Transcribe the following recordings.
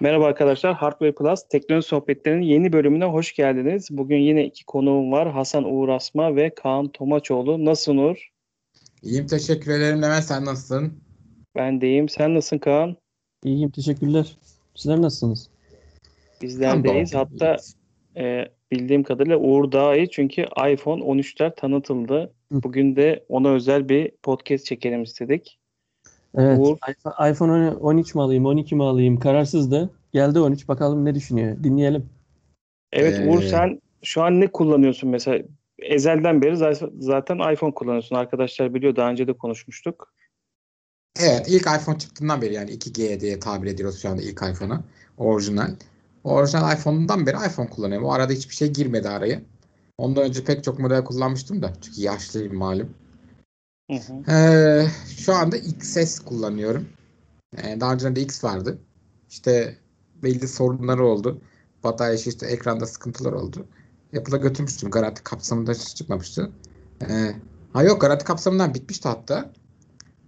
Merhaba arkadaşlar, Hardware Plus teknoloji sohbetlerinin yeni bölümüne hoş geldiniz. Bugün yine iki konuğum var, Hasan Uğur Asma ve Kaan Tomaçoğlu. Nasılsın Uğur? İyiyim, teşekkür ederim. Demek sen nasılsın? Ben de iyiyim. Sen nasılsın Kaan? İyiyim, teşekkürler. Sizler nasılsınız? Bizler deyiz. Hatta bildiğim kadarıyla Uğur daha iyi çünkü iPhone 13'ler tanıtıldı. Bugün de ona özel bir podcast çekelim istedik. Evet, Uğur, iPhone 13 mi alayım, 12 mi alayım kararsızdı. Geldi 13, bakalım ne düşünüyor, dinleyelim. Evet Uğur, sen şu an ne kullanıyorsun mesela? Ezelden beri zaten iPhone kullanıyorsun. Arkadaşlar biliyor, daha önce de konuşmuştuk. Evet, ilk iPhone çıktığından beri, yani 2G diye tabir ediyoruz şu anda ilk iPhone'a. Orijinal iPhone'dan beri iPhone kullanıyorum. O arada hiçbir şey girmedi araya. Ondan önce pek çok model kullanmıştım da. Çünkü yaşlıyım malum. Şu anda XS kullanıyorum. Daha önce de X vardı. İşte belli sorunları oldu. Batarya işi, işte ekranda sıkıntılar oldu. Apple'a götürmüştüm. Garanti kapsamında hiç çıkmamıştı. Yok, garanti kapsamından bitmişti hatta.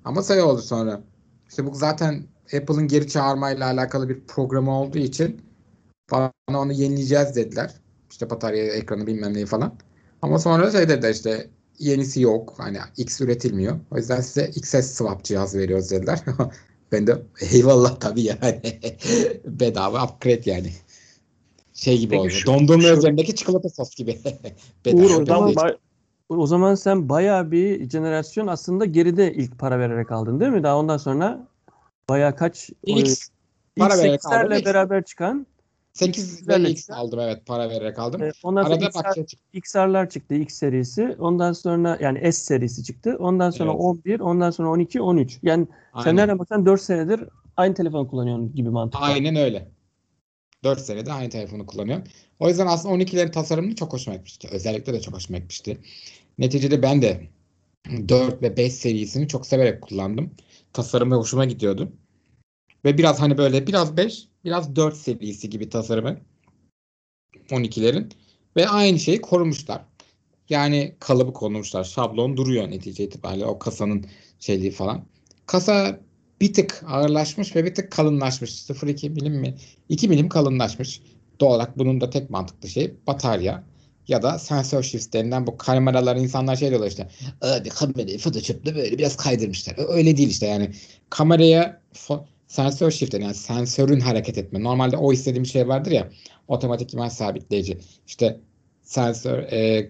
Ama sayı oldu sonra. İşte bu zaten Apple'ın geri çağırmayla alakalı bir programı olduğu için bana onu yenileyeceğiz dediler. İşte batarya, ekranı, bilmem neyi falan. Ama sonra dediler işte yenisi yok. Hani X üretilmiyor. O yüzden size XS swap cihazı veriyoruz dediler. Ben de eyvallah tabii yani. Bedava upgrade yani. Şey gibi oldu. Dondurma üzerindeki çikolata sos gibi. O zaman sen bayağı bir jenerasyon aslında geride ilk para vererek aldın değil mi? Daha ondan sonra bayağı kaç? X8'lerle beraber çıkan. 8'lerle X aldım, evet, para vererek aldım. Ondan sonra XR'lar çıktı, X serisi. Ondan sonra yani S serisi çıktı. Ondan sonra evet. 11, ondan sonra 12, 13. Yani aynen. Sen nereden baksan 4 senedir aynı telefon kullanıyorsun gibi mantıklı. Aynen öyle. 4 senede aynı telefonu kullanıyorum. O yüzden aslında 12'lerin tasarımını çok hoşuma gitmişti. Özellikle de çok hoşuma gitmişti. Neticede ben de 4 ve 5 serisini çok severek kullandım. Tasarımı hoşuma gidiyordu. Ve biraz hani böyle biraz 5, biraz 4 serisi gibi tasarımı 12'lerin. Ve aynı şeyi korumuşlar. Yani kalıbı korumuşlar. Şablon duruyor netice itibariyle. O kasanın şeyliği falan. Kasa bir tık ağırlaşmış ve bir tık kalınlaşmış. 0,2 milim mi? 2 milim kalınlaşmış. Doğal olarak bunun da tek mantıklı şey batarya ya da sensör shift denilen bu kameralar, insanlar şey diyorlar işte. Kamerayı Photoshop'ta böyle biraz kaydırmışlar. Öyle değil işte yani. Kameraya sensör shift yani sensörün hareket etme. Normalde o istediğim şey vardır ya. Otomatikman sabitleyici. İşte sensör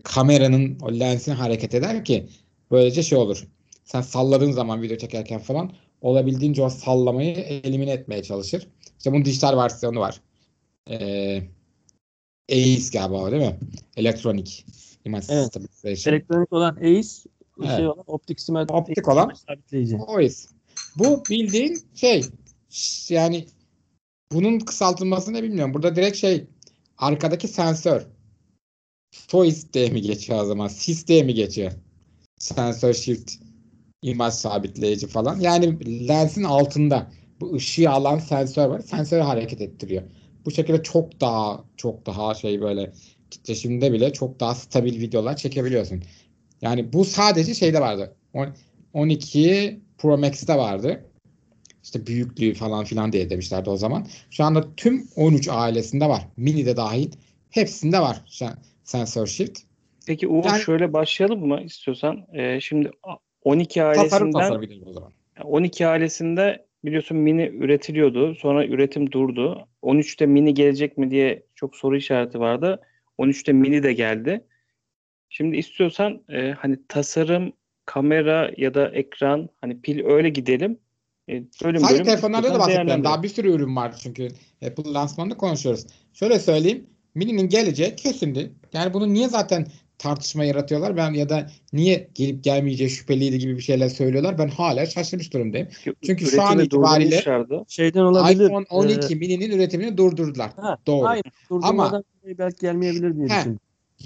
kameranın o lensini hareket eder ki böylece şey olur. Sen salladığın zaman video çekerken falan olabildiğince o sallamayı elimine etmeye çalışır. İşte bunun dijital versiyonu var. EIS galiba değil mi? Elektronik. Evet. Elektronik olan EIS, evet. Şey olan optik olan sabitleyici. OIS. Bu bildiğin şey yani bunun kısaltılmasını da bilmiyorum. Burada direkt şey arkadaki sensör SOIS diye mi geçiyor o zaman? SIS diye mi geçiyor? Sensör shift imaj sabitleyici falan. Yani lensin altında bu ışığı alan sensör var. Sensörü hareket ettiriyor. Bu şekilde çok daha şey böyle titreşimde bile çok daha stabil videolar çekebiliyorsun. Yani bu sadece şeyde vardı. 12 Pro Max'te vardı. İşte büyüklüğü falan filan diye demişlerdi o zaman. Şu anda tüm 13 ailesinde var. Mini de dahil. Hepsinde var sensör shift. Peki Uğur, yani şöyle başlayalım mı istiyorsan? Şimdi 12 ailesinden o zaman. 12 ailesinde biliyorsun mini üretiliyordu. Sonra üretim durdu. 13'te mini gelecek mi diye çok soru işareti vardı. 13'te mini de geldi. Şimdi istiyorsan hani tasarım, kamera ya da ekran, hani pil, öyle gidelim. Sadece telefonlarda da bahsetmiyorum. Daha bir sürü ürün var çünkü. Apple lansmanını konuşuyoruz. Şöyle söyleyeyim. Mini'nin geleceği kesindi. Yani bunu niye zaten tartışma yaratıyorlar ya da niye gelip gelmeyeceği şüpheliydi gibi bir şeyler söylüyorlar. Ben hala şaşırmış durumdayım. Çünkü şu an itibariyle şeyden olabilir. iPhone 12 mini'nin üretimini durdurdular. Doğru. Hayır, ama belki gelmeyebilir diye düşündüm.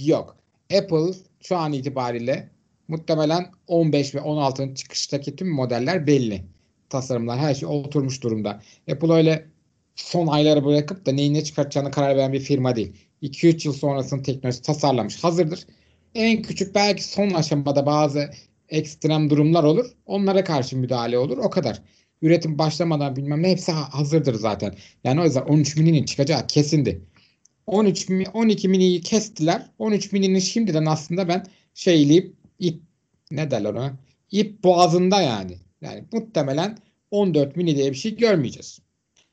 Yok. Apple şu an itibariyle muhtemelen 15 ve 16'nın çıkıştaki tüm modeller belli. Tasarımlar, her şey oturmuş durumda. Apple öyle son ayları bırakıp da neyi ne çıkartacağına karar veren bir firma değil. 2-3 yıl sonrasının teknolojisi tasarlamış, hazırdır. En küçük belki son aşamada bazı ekstrem durumlar olur. Onlara karşı müdahale olur. O kadar. üretim başlamadan bilmem ne hepsi hazırdır zaten. Yani o yüzden 13 mininin çıkacağı kesindi. 12 miniyi kestiler. 13 mininin şimdiden aslında ben şeyleyip ne derler ona? İp boğazında yani. Yani muhtemelen 14 mini diye bir şey görmeyeceğiz.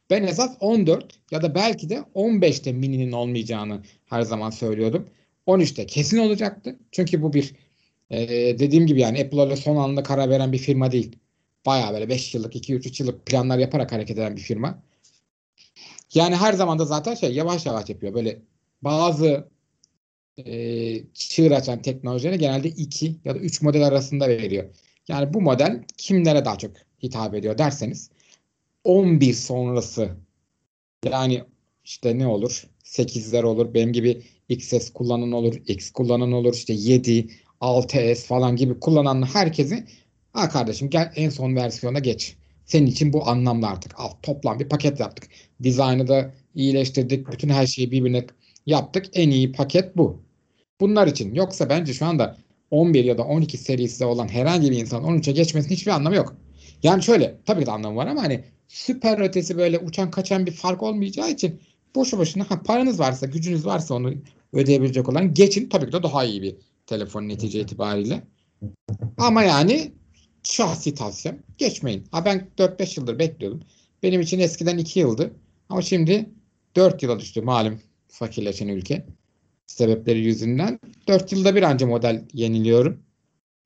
Ben esas 14 ya da belki de 15'te mininin olmayacağını her zaman söylüyordum. 13'te kesin olacaktı. Çünkü bu bir dediğim gibi yani Apple öyle son anda karar veren bir firma değil. Bayağı böyle 5 yıllık, 2-3 yıllık planlar yaparak hareket eden bir firma. Yani her zaman da zaten şey yavaş yavaş yapıyor. Böyle bazı çığır açan teknolojileri genelde 2 ya da 3 model arasında veriyor. Yani bu model kimlere daha çok hitap ediyor derseniz 11 sonrası yani işte ne olur? 8'ler olur. Benim gibi XS kullanan olur. X kullanan olur. İşte 7, 6S falan gibi kullanan herkesi ha kardeşim gel en son versiyona geç. Senin için bu anlamlı artık. Al toplam bir paket yaptık. Dizaynı da iyileştirdik. Bütün her şeyi birbirine yaptık. En iyi paket bu. Bunlar için. Yoksa bence şu anda 11 ya da 12 serisi olan herhangi bir insan 13'e geçmesinin hiçbir anlamı yok. Yani şöyle tabii ki de anlamı var ama hani süper ötesi böyle uçan kaçan bir fark olmayacağı için boşu boşuna paranız varsa gücünüz varsa onu ödeyebilecek olan geçin tabii ki de daha iyi bir telefon netice itibariyle. Ama yani şahsi tavsiyem geçmeyin. Ha ben 4-5 yıldır bekliyordum. Benim için eskiden 2 yıldı ama şimdi 4 yıla düştü malum fakirleşen ülke sebepleri yüzünden. 4 yılda bir anca model yeniliyorum.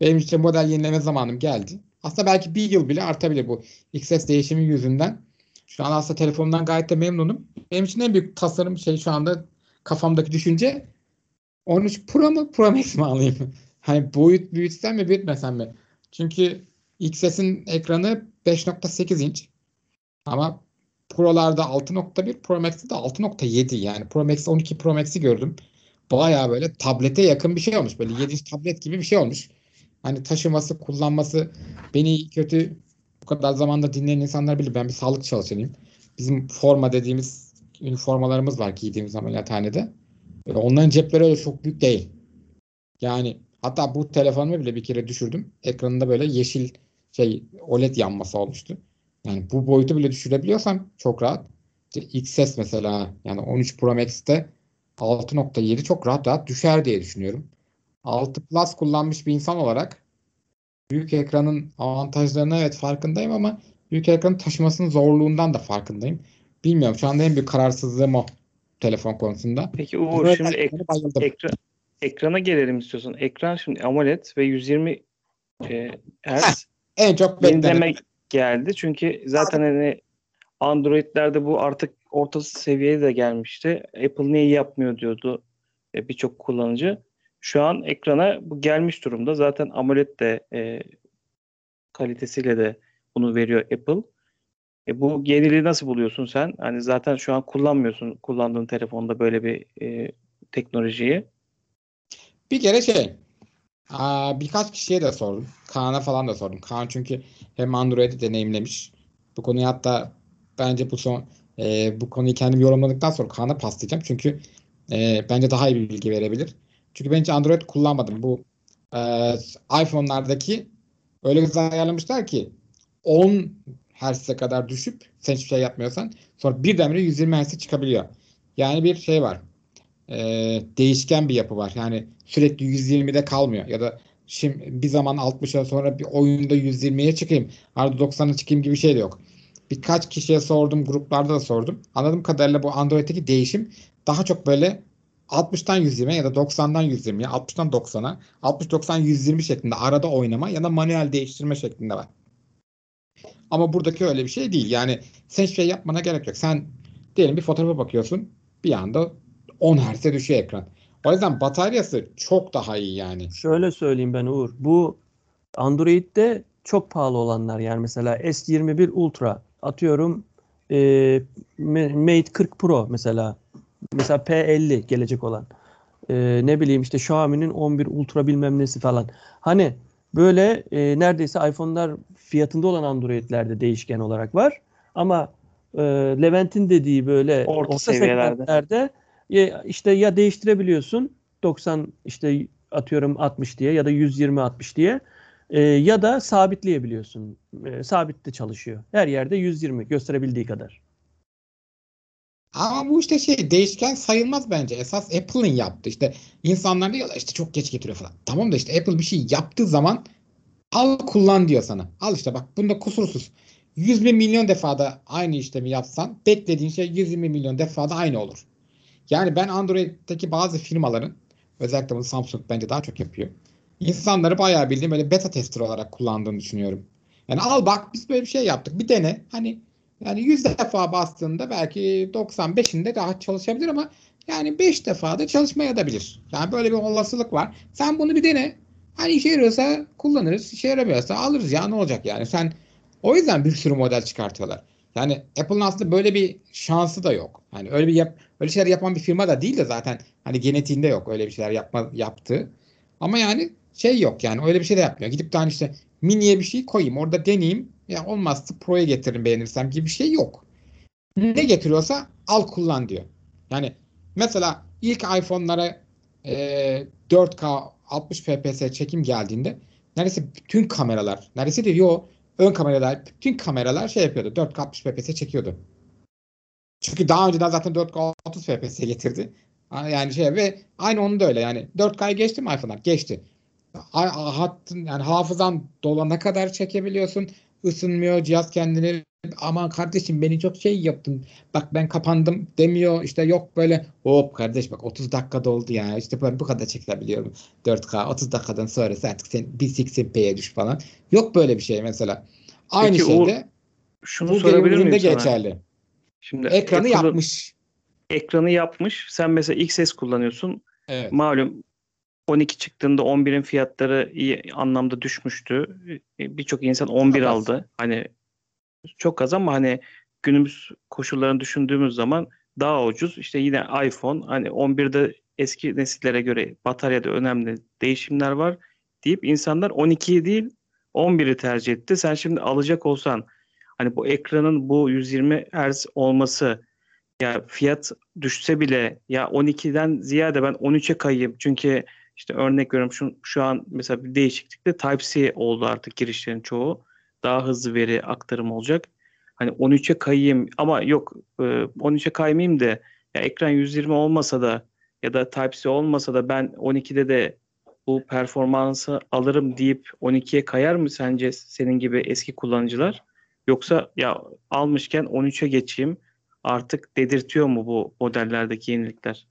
Benim için model yenileme zamanım geldi. Aslında belki bir yıl bile artabilir bu XS değişimi yüzünden. Şu an aslında telefonumdan gayet de memnunum. Benim için en büyük tasarım şey şu anda kafamdaki düşünce 13 Pro mu Pro Max mi alayım? Hani boyut büyütsem mi büyütmesem mi? Çünkü XS'in ekranı 5.8 inç. Ama Pro'larda 6.1 Pro Max'de de 6.7 yani Pro Max 12 Pro Max'i gördüm. Bayağı böyle tablete yakın bir şey olmuş. Böyle 7 tablet gibi bir şey olmuş. Hani taşıması, kullanması beni kötü bu kadar zamanda dinleyen insanlar bilir. Ben bir sağlık çalışanıyım. Bizim forma dediğimiz üniformalarımız var giydiğimiz ameliyathanede. Onların cepleri öyle çok büyük değil. Yani hatta bu telefonumu bile bir kere düşürdüm. Ekranında böyle yeşil şey OLED yanması olmuştu. Yani bu boyutu bile düşürebiliyorsam çok rahat. İşte XS mesela yani 13 Pro Max'te 6.7 çok rahat düşer diye düşünüyorum. 6 Plus kullanmış bir insan olarak büyük ekranın avantajlarına evet farkındayım ama büyük ekranın taşımasının zorluğundan da farkındayım. Bilmiyorum şu anda en büyük kararsızlığım o telefon konusunda. Peki Uğur evet, şimdi ekrana gelelim istiyorsan. Ekran şimdi AMOLED ve 120 Hz en çok beklenen geldi. Çünkü zaten hani Android'lerde bu artık orta seviyeye de gelmişti. Apple niye yapmıyor diyordu birçok kullanıcı. Şu an ekrana bu gelmiş durumda. Zaten AMOLED de kalitesiyle de bunu veriyor Apple. Bu yeniliği nasıl buluyorsun sen? Hani zaten şu an kullanmıyorsun kullandığın telefonda böyle bir teknolojiyi. Bir kere birkaç kişiye de sordum. Kaan'a falan da sordum. Kaan çünkü hem Android'i deneyimlemiş. Bu konuyu hatta bence bu konuyu kendim yorumladıktan sonra Kaan'a paslayacağım. Çünkü bence daha iyi bir bilgi verebilir. Çünkü ben hiç Android kullanmadım. Bu iPhone'lardaki öyle güzel ayarlamışlar ki 10 Hz'e kadar düşüp sen hiçbir şey yapmıyorsan sonra birdenbire 120 Hz'e çıkabiliyor. Yani bir şey var. Değişken bir yapı var. Yani sürekli 120'de kalmıyor. Ya da şimdi bir zaman 60'a sonra bir oyunda 120'ye çıkayım. Arada 90'a çıkayım gibi bir şey de yok. Birkaç kişiye sordum. Gruplarda da sordum. Anladığım kadarıyla bu Android'deki değişim daha çok böyle 60'tan 120 ya da 90'dan 120, 60'tan 90'a, 60-90-120 şeklinde arada oynama ya da manuel değiştirme şeklinde var. Ama buradaki öyle bir şey değil. Yani sen hiçbir şey yapmana gerek yok. Sen diyelim bir fotoğrafa bakıyorsun bir anda 10 Hz'e düşüyor ekran. O yüzden bataryası çok daha iyi yani. Şöyle söyleyeyim ben Uğur. Bu Android'de çok pahalı olanlar yani mesela S21 Ultra atıyorum Mate 40 Pro mesela P50 gelecek olan ne bileyim işte Xiaomi'nin 11 Ultra bilmem nesi falan. Hani böyle neredeyse iPhone'lar fiyatında olan Android'lerde değişken olarak var. Ama Levent'in dediği böyle orta seviyelerde işte ya değiştirebiliyorsun 90 işte atıyorum 60 diye ya da 120-60 diye ya da sabitleyebiliyorsun. Sabit de çalışıyor. Her yerde 120 gösterebildiği kadar. Ama bu işte şey değişken sayılmaz bence. Esas Apple'ın yaptı. İşte insanlar diyorlar işte çok geç getiriyor falan. Tamam da işte Apple bir şey yaptığı zaman al kullan diyor sana. Al işte bak bunda kusursuz. 100 bin milyon defada aynı işlemi yapsan beklediğin şey 120 milyon defada aynı olur. Yani ben Android'deki bazı firmaların özellikle bunu Samsung bence daha çok yapıyor. İnsanları bayağı bildiğim böyle beta tester olarak kullandığını düşünüyorum. Yani al bak biz böyle bir şey yaptık. Bir dene. Hani yani 100 defa bastığında belki 95'inde rahat çalışabilir ama yani 5 defa da çalışmaya da bilir. Yani böyle bir olasılık var. Sen bunu bir dene. Hani işe yarıyorsa kullanırız. İşe yaramıyorsa alırız ya ne olacak yani. Sen o yüzden bir sürü model çıkartıyorlar. Yani Apple'ın aslında böyle bir şansı da yok. Hani öyle bir öyle şeyler yapan bir firma da değil de zaten hani genetiğinde yok öyle bir şeyler yaptığı. Ama yani şey yok yani öyle bir şey de yapmıyor. Gidip de hani işte miniye bir şey koyayım orada deneyeyim. Ya olmazsa Pro'ya getirin beğenirsem gibi bir şey yok. Ne getiriyorsa al kullan diyor. Yani mesela ilk iPhone'lara 4K 60 fps çekim geldiğinde neredeyse bütün kameralar ön kameralar bütün kameralar şey yapıyordu 4K 60 fps çekiyordu. Çünkü daha önceden zaten 4K 30 fps getirdi. Yani şey ve aynı onun da öyle yani 4K'yı geçti mi iPhone'lar? Geçti. Yani hafızan dolana kadar çekebiliyorsun. Isınmıyor cihaz kendini. Aman kardeşim beni çok şey yaptın. Bak ben kapandım demiyor. İşte yok böyle hop kardeş bak 30 dakika doldu ya. İşte ben bu kadar çekilebiliyorum. 4K 30 dakikadan sonrası artık sen 1080p'ye düş falan. Yok böyle bir şey mesela. Aynı peki, şeyde şunu sorabilir miyim sana? Geçerli. Şimdi ekranı yapmış. Ekranı yapmış. Sen mesela XS kullanıyorsun. Evet. Malum 12 çıktığında 11'in fiyatları iyi anlamda düşmüştü. Birçok insan 11 aldı. Hani çok az ama hani günümüz koşullarını düşündüğümüz zaman daha ucuz. İşte yine iPhone hani 11'de eski nesillere göre bataryada önemli değişimler var deyip insanlar 12'yi değil 11'i tercih etti. Sen şimdi alacak olsan hani bu ekranın bu 120 Hz olması ya fiyat düşse bile ya 12'den ziyade ben 13'e kayayım. Çünkü işte örnek veriyorum şu an mesela bir değişiklikte Type-C oldu artık girişlerin çoğu. Daha hızlı veri aktarımı olacak. Hani 13'e kayayım ama yok 13'e kaymayayım da ya ekran 120 olmasa da ya da Type-C olmasa da ben 12'de de bu performansı alırım deyip 12'ye kayar mı sence senin gibi eski kullanıcılar? Yoksa ya almışken 13'e geçeyim artık dedirtiyor mu bu modellerdeki yenilikler?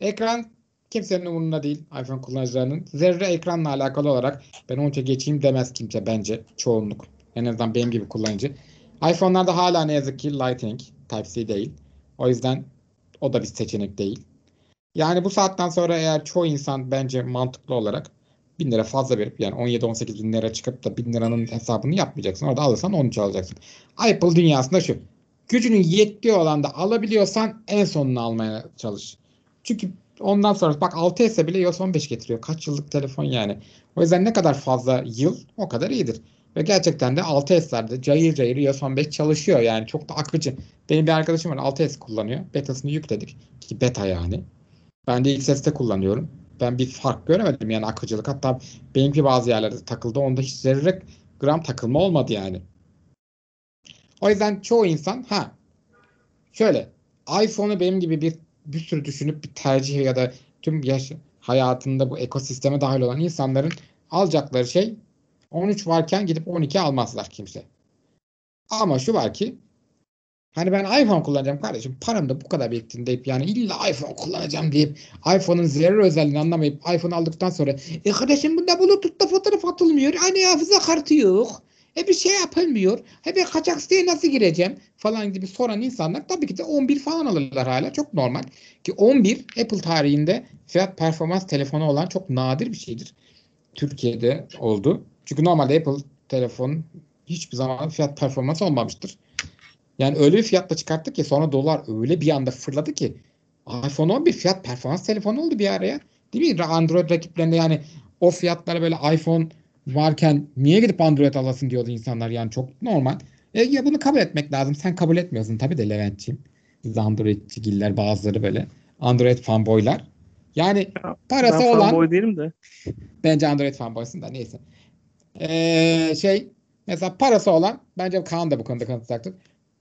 Ekran kimsenin umurunda değil iPhone kullanıcılarının. Zerre ekranla alakalı olarak ben 13'e geçeyim demez kimse bence çoğunluk. En azından benim gibi kullanıcı. iPhone'larda hala ne yazık ki Lightning, Type-C değil. O yüzden o da bir seçenek değil. Yani bu saatten sonra eğer çoğu insan bence mantıklı olarak 1000 lira fazla verip yani 17-18 bin lira çıkıp da 1000 liranın hesabını yapmayacaksın. Orada alırsan 13 alacaksın. Apple dünyasında şu. Gücünün yettiği olan da alabiliyorsan en sonunu almaya çalış. Çünkü ondan sonra bak 6S'e bile iOS 15 getiriyor. Kaç yıllık telefon yani. O yüzden ne kadar fazla yıl o kadar iyidir. Ve gerçekten de 6S'lerde cayır cayır iOS 15 çalışıyor. Yani çok da akıcı. Benim bir arkadaşım var 6S kullanıyor. Betasını yükledik. Ki beta yani. Ben de XS'de kullanıyorum. Ben bir fark göremedim yani akıcılık. Hatta benimki bazı yerlerde takıldı. Onda hiç zerre gram takılma olmadı yani. O yüzden çoğu insan şöyle iPhone'u benim gibi bir sürü düşünüp bir tercih ya da tüm hayatında bu ekosisteme dahil olan insanların alacakları şey 13 varken gidip 12 almazlar kimse. Ama şu var ki hani ben iPhone kullanacağım kardeşim param da bu kadar biriktiğini deyip yani illa iPhone kullanacağım deyip iPhone'un zerre özelliğini anlamayıp iPhone aldıktan sonra kardeşim bunda Bluetooth'ta fotoğraf atılmıyor aynı hafıza kartı yok. Bir şey yapılmıyor. Ben kaçak siteye nasıl gireceğim? Falan gibi soran insanlar tabii ki de 11 falan alırlar hala. Çok normal. Ki 11 Apple tarihinde fiyat performans telefonu olan çok nadir bir şeydir. Türkiye'de oldu. Çünkü normalde Apple telefon hiçbir zaman fiyat performansı olmamıştır. Yani öyle bir fiyatla çıkarttı ki sonra dolar öyle bir anda fırladı ki iPhone 11 fiyat performans telefonu oldu bir araya. Değil mi? Android rakiplerinde yani o fiyatlara böyle iPhone varken niye gidip Android alasın diyordu insanlar yani çok normal. Ya bunu kabul etmek lazım. Sen kabul etmiyorsun tabii de Levent'ciğim. Siz Android'ci giller bazıları böyle. Android fanboylar. Yani parası olan. Ben fanboy değilim de. Bence Android fanboysın da neyse. mesela parası olan, bence Kaan da bu konuda kanıtlayacaktır.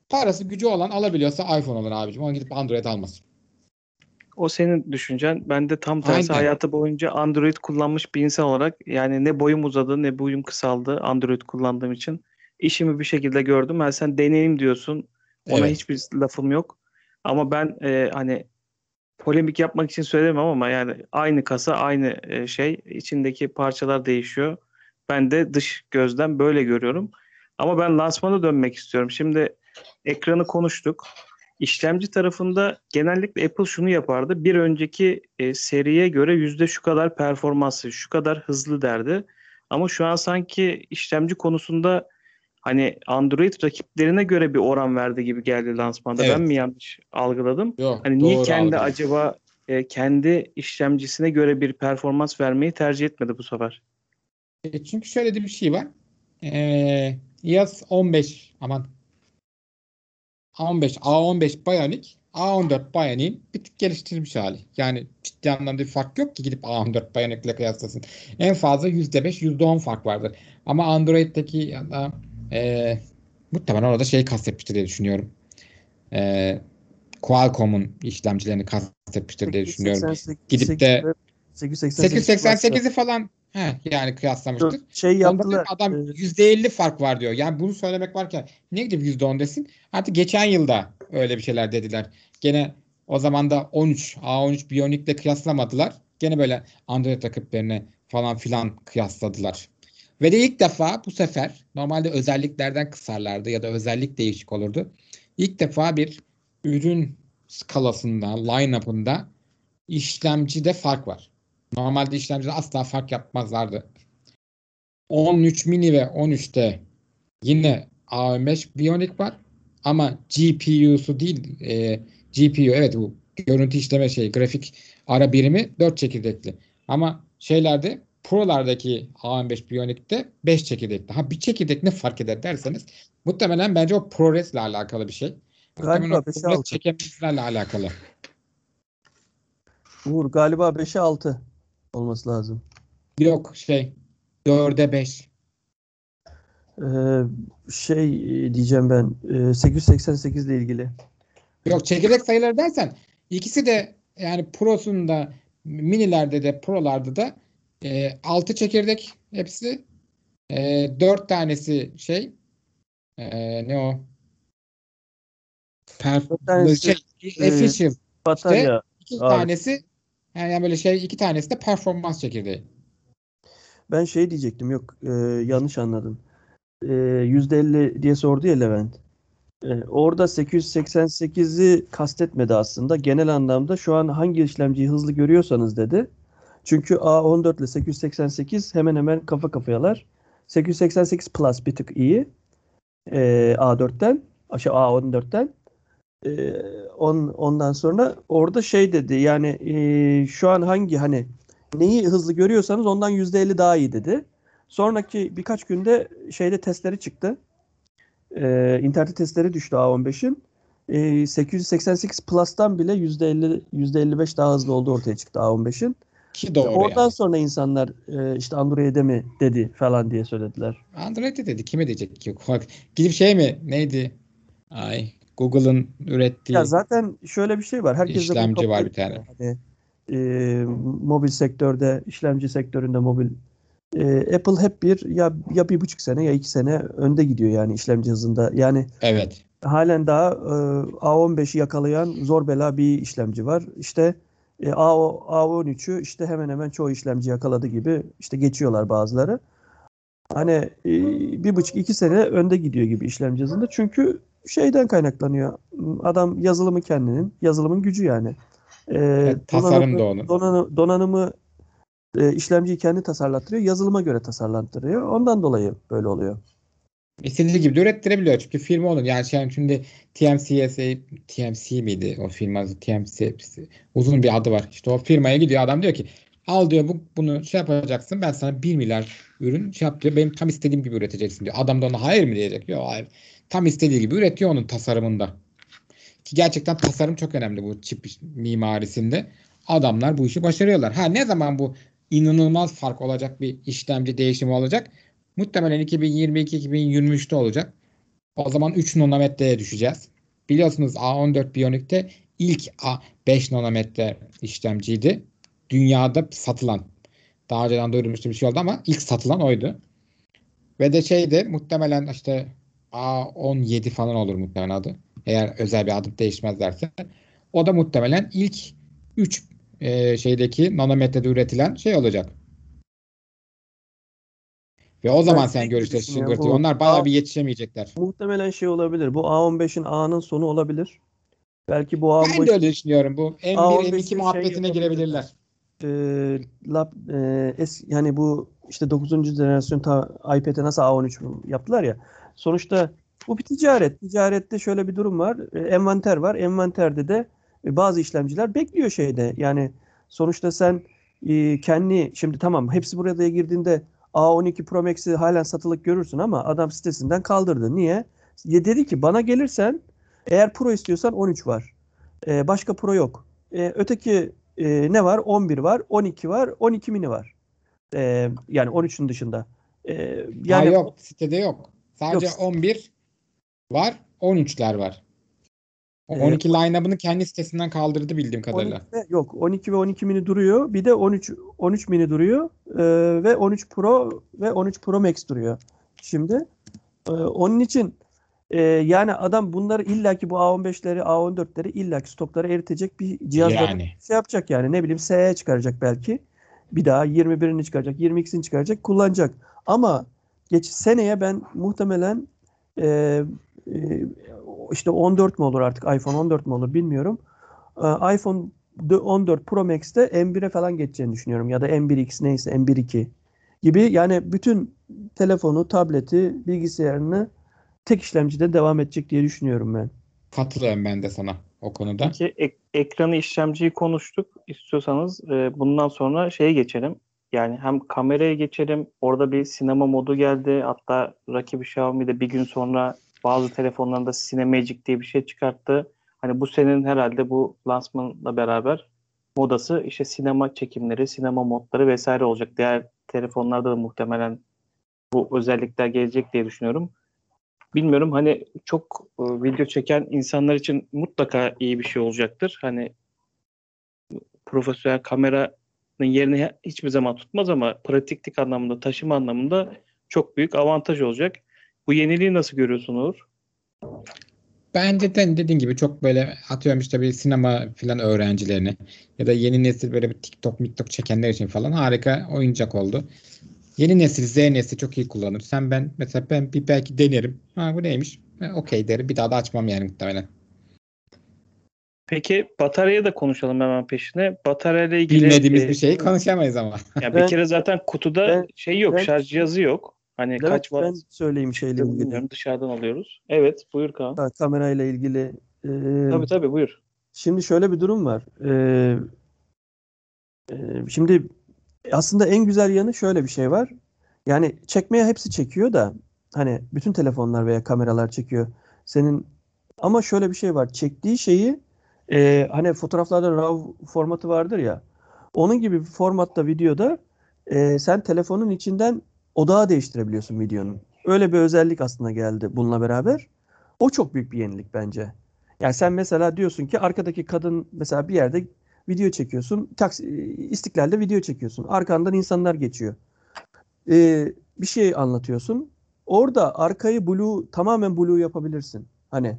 Parası gücü olan alabiliyorsa iPhone alır abicim. Onu gidip Android almasın. O senin düşüncen. Ben de tam tersi. Aynen. Hayatı boyunca Android kullanmış bir insan olarak, yani ne boyum uzadı ne boyum kısaldı Android kullandığım için. İşimi bir şekilde gördüm. Yani sen deneyim diyorsun. Ona evet, hiçbir lafım yok. Ama ben hani polemik yapmak için söylemem ama yani aynı kasa, aynı şey. İçindeki parçalar değişiyor. Ben de dış gözden böyle görüyorum. Ama ben lansmana dönmek istiyorum. Şimdi ekranı konuştuk. İşlemci tarafında genellikle Apple şunu yapardı. Bir önceki seriye göre yüzde şu kadar performansı, şu kadar hızlı derdi. Ama şu an sanki işlemci konusunda hani Android rakiplerine göre bir oran verdi gibi geldi lansmanda. Evet. Ben mi yanlış algıladım? Yok, hani niye kendi algıladım. Acaba kendi işlemcisine göre bir performans vermeyi tercih etmedi bu sefer? Çünkü şöyle bir şey var. A15 Bionic, A14 Bionic'in bir tık geliştirilmiş hali. Yani ciddi anlamda bir fark yok ki gidip A14 Bionic'le kıyaslasın. En fazla %5, %10 fark vardır. Ama Android'deki ya da muhtemelen orada kastetmiştir diye düşünüyorum. Qualcomm'un işlemcilerini kastetmiştir diye düşünüyorum. 888'i falan yani kıyaslamıştır. Ondan adam %50 fark var diyor. Yani bunu söylemek varken ne gidip %10 desin? Artık geçen yılda öyle bir şeyler dediler. Gene o zaman da A13 Bionic'le kıyaslamadılar. Gene böyle Android rakiplerine falan filan kıyasladılar. Ve de ilk defa bu sefer, normalde özelliklerden kısarlardı ya da özellik değişik olurdu. İlk defa bir ürün skalasında, line-up'ında işlemcide fark var. Normalde işlemcide asla fark yapmazlardı. 13 mini ve 13'te yine A15 Bionic var. Ama GPU'su değil. GPU evet, bu görüntü işleme grafik ara birimi 4 çekirdekli. Ama Pro'lardaki A15 Bionic'te 5 çekirdekli. Bir çekirdek ne fark eder derseniz, muhtemelen bence o ProRes ile alakalı bir şey. Muhtemelen o çekememizlerle alakalı. Uğur galiba 5'e 6 olması lazım. Yok 4'e 5. Diyeceğim ben 888 ile ilgili. Yok, çekirdek sayıları dersen ikisi de, yani Pro'sunda, minilerde de Pro'larda da 6 çekirdek hepsi. 4 tanesi efficient. Batarya. 2 tanesi yani böyle 2 tanesi de performans çekirdeği. Ben diyecektim, yok yanlış anladım. %50 diye sordu ya Levent. Orada 888'i kastetmedi aslında. Genel anlamda şu an hangi işlemciyi hızlı görüyorsanız dedi. Çünkü A14 ile 888 hemen hemen kafa kafayalar. 888 Plus bir tık iyi. A14'ten. Ondan sonra orada dedi. Yani şu an neyi hızlı görüyorsanız ondan %50 daha iyi dedi. Sonraki birkaç günde testleri çıktı. İnternet testleri düştü A15'in. 888 Plus'tan bile %50, %55 daha hızlı olduğu ortaya çıktı A15'in. Oradan sonra insanlar Android'e mi dedi falan diye söylediler. Android'e dedi. Kime diyecek ki? Gidip Google'ın ürettiği. Ya zaten şöyle bir var. Herkes işlemci var bir tane. Mobil sektörde, işlemci sektöründe mobil. Apple hep ya 1,5 sene ya 2 sene önde gidiyor işlemci hızında. Evet. Halen daha A15'i yakalayan zor bela bir işlemci var. A13'ü hemen hemen çoğu işlemci yakaladı gibi geçiyorlar bazıları. 1,5-2 sene önde gidiyor gibi işlemci hızında. Çünkü kaynaklanıyor. Adam yazılımı kendinin, yazılımın gücü yani. Tasarım da onun. Donanımı işlemciyi kendi tasarlattırıyor, yazılıma göre tasarlattırıyor. Ondan dolayı böyle oluyor. İstediği gibi de ürettirebiliyor çünkü firma onun. Şimdi TMC miydi o firma? TMC uzun bir adı var. O firmaya gidiyor adam, diyor ki al diyor bunu yapacaksın, ben sana 1 milyar ürün diyor, benim tam istediğim gibi üreteceksin diyor. Adam da ona hayır mı diyecek? Yok, hayır. Tam istediği gibi üretiyor onun tasarımında. Ki gerçekten tasarım çok önemli bu çip mimarisinde. Adamlar bu işi başarıyorlar. Ne zaman bu inanılmaz fark olacak, bir işlemci değişimi olacak? Muhtemelen 2022-2023'te olacak. O zaman 3 nanometreye düşeceğiz. Biliyorsunuz A14 Bionic'te ilk 5 nanometre işlemciydi. Dünyada satılan. Daha önceden duyurulmuştu bir şey oldu ama ilk satılan oydu. Ve de şeydi muhtemelen işte A17 falan olur muhtemelen adı. Eğer özel bir adı değişmezlerse. O da muhtemelen ilk 3 şeydeki nanometrede üretilen şey olacak. Ve o zaman sen görüşleşirsin. Onlar bayağı bir yetişemeyecekler. Muhtemelen şey olabilir. Bu A15'in A'nın sonu olabilir. Belki bu A15... Ben de öyle düşünüyorum. Bu M1, M2 muhabbetine girebilirler. Yani bu işte 9. jenerasyon iPad'e nasıl A13 yaptılar ya. Sonuçta bu bir ticaret. Ticarette şöyle bir durum var. Envanter var. Envanterde de bazı işlemciler bekliyor şeyde. Yani sonuçta sen kendi... Şimdi tamam hepsi buraya girdiğinde A12 Pro Max'i halen satılık görürsün ama adam sitesinden kaldırdı. Niye? Dedi ki bana gelirsen eğer Pro istiyorsan 13 var. Başka Pro yok. Öteki ne var? 11 var, 12 var, 12 mini var. Yani 13'ün dışında. Yani yok, sitede yok. Sadece yok. 11 var, 13'ler var. 12 line-up'ını kendi sitesinden kaldırdı bildiğim kadarıyla. 12, yok 12 ve 12 mini duruyor. Bir de 13 mini duruyor. Ve 13 Pro ve 13 Pro Max duruyor. Şimdi onun için yani adam bunları illaki bu A15'leri, A14'leri illaki stokları eritecek bir cihazla yani. Şey yapacak yani ne bileyim SE çıkaracak belki. Bir daha 21'ini çıkaracak, 22'sini çıkaracak, kullanacak. Ama geç seneye ben muhtemelen işte 14 mi olur artık iPhone 14 mi olur bilmiyorum. iPhone 14 Pro Max'te M1'e falan geçeceğini düşünüyorum ya da M1 X neyse M1 2 gibi yani bütün telefonu, tableti, bilgisayarını tek işlemcide devam edecek diye düşünüyorum ben. Katılıyorum ben de sana o konuda. Peki ekranı işlemciyi konuştuk. İstiyorsanız bundan sonra şeye geçelim. Yani hem kameraya geçelim. Orada bir sinema modu geldi. Hatta rakibi Xiaomi de bir gün sonra bazı telefonlarında Cinemagic diye bir şey çıkarttı. Hani bu senenin herhalde bu lansmanla beraber modası işte sinema çekimleri, sinema modları vesaire olacak. Diğer telefonlarda da muhtemelen bu özellikler gelecek diye düşünüyorum. Bilmiyorum hani çok video çeken insanlar için mutlaka iyi bir şey olacaktır. Hani profesyonel kameranın yerini hiçbir zaman tutmaz ama pratiklik anlamında, taşıma anlamında çok büyük avantaj olacak. Bu yeniliği nasıl görüyorsun Uğur? Bence de dediğin gibi çok böyle atıyorum işte bir sinema falan öğrencilerini ya da yeni nesil böyle bir TikTok çekenler için falan harika oyuncak oldu. Yeni nesil, Z nesli çok iyi kullanır. Ben bir belki denerim. Ha bu neymiş? Okey derim. Bir daha da açmam yani muhtemelen. Peki bataryaya da konuşalım hemen peşine. Bataryayla ilgili... Bilmediğimiz bir şeyi konuşamayız ama. Ya bir kere zaten kutuda şey yok, şarj cihazı yok. Hani kaç watt? Ben söyleyeyim şeyle ilgili. Dışarıdan alıyoruz. Evet, buyur Kaan. Kamerayla ilgili. Tabii buyur. Şimdi şöyle bir durum var. Şimdi aslında en güzel yanı şöyle bir şey var. Yani çekmeye hepsi çekiyor da hani bütün telefonlar veya kameralar çekiyor. Senin ama şöyle bir şey var. Çektiği şeyi hani fotoğraflarda RAW formatı vardır ya. Onun gibi bir formatta videoda sen telefonun içinden odağı değiştirebiliyorsun videonun. Öyle bir özellik aslında geldi bununla beraber. O çok büyük bir yenilik bence. Yani sen mesela diyorsun ki arkadaki kadın mesela bir yerde video çekiyorsun. İstiklal'de video çekiyorsun. Arkandan insanlar geçiyor. Bir şey anlatıyorsun. Orada arkayı tamamen blue yapabilirsin. Hani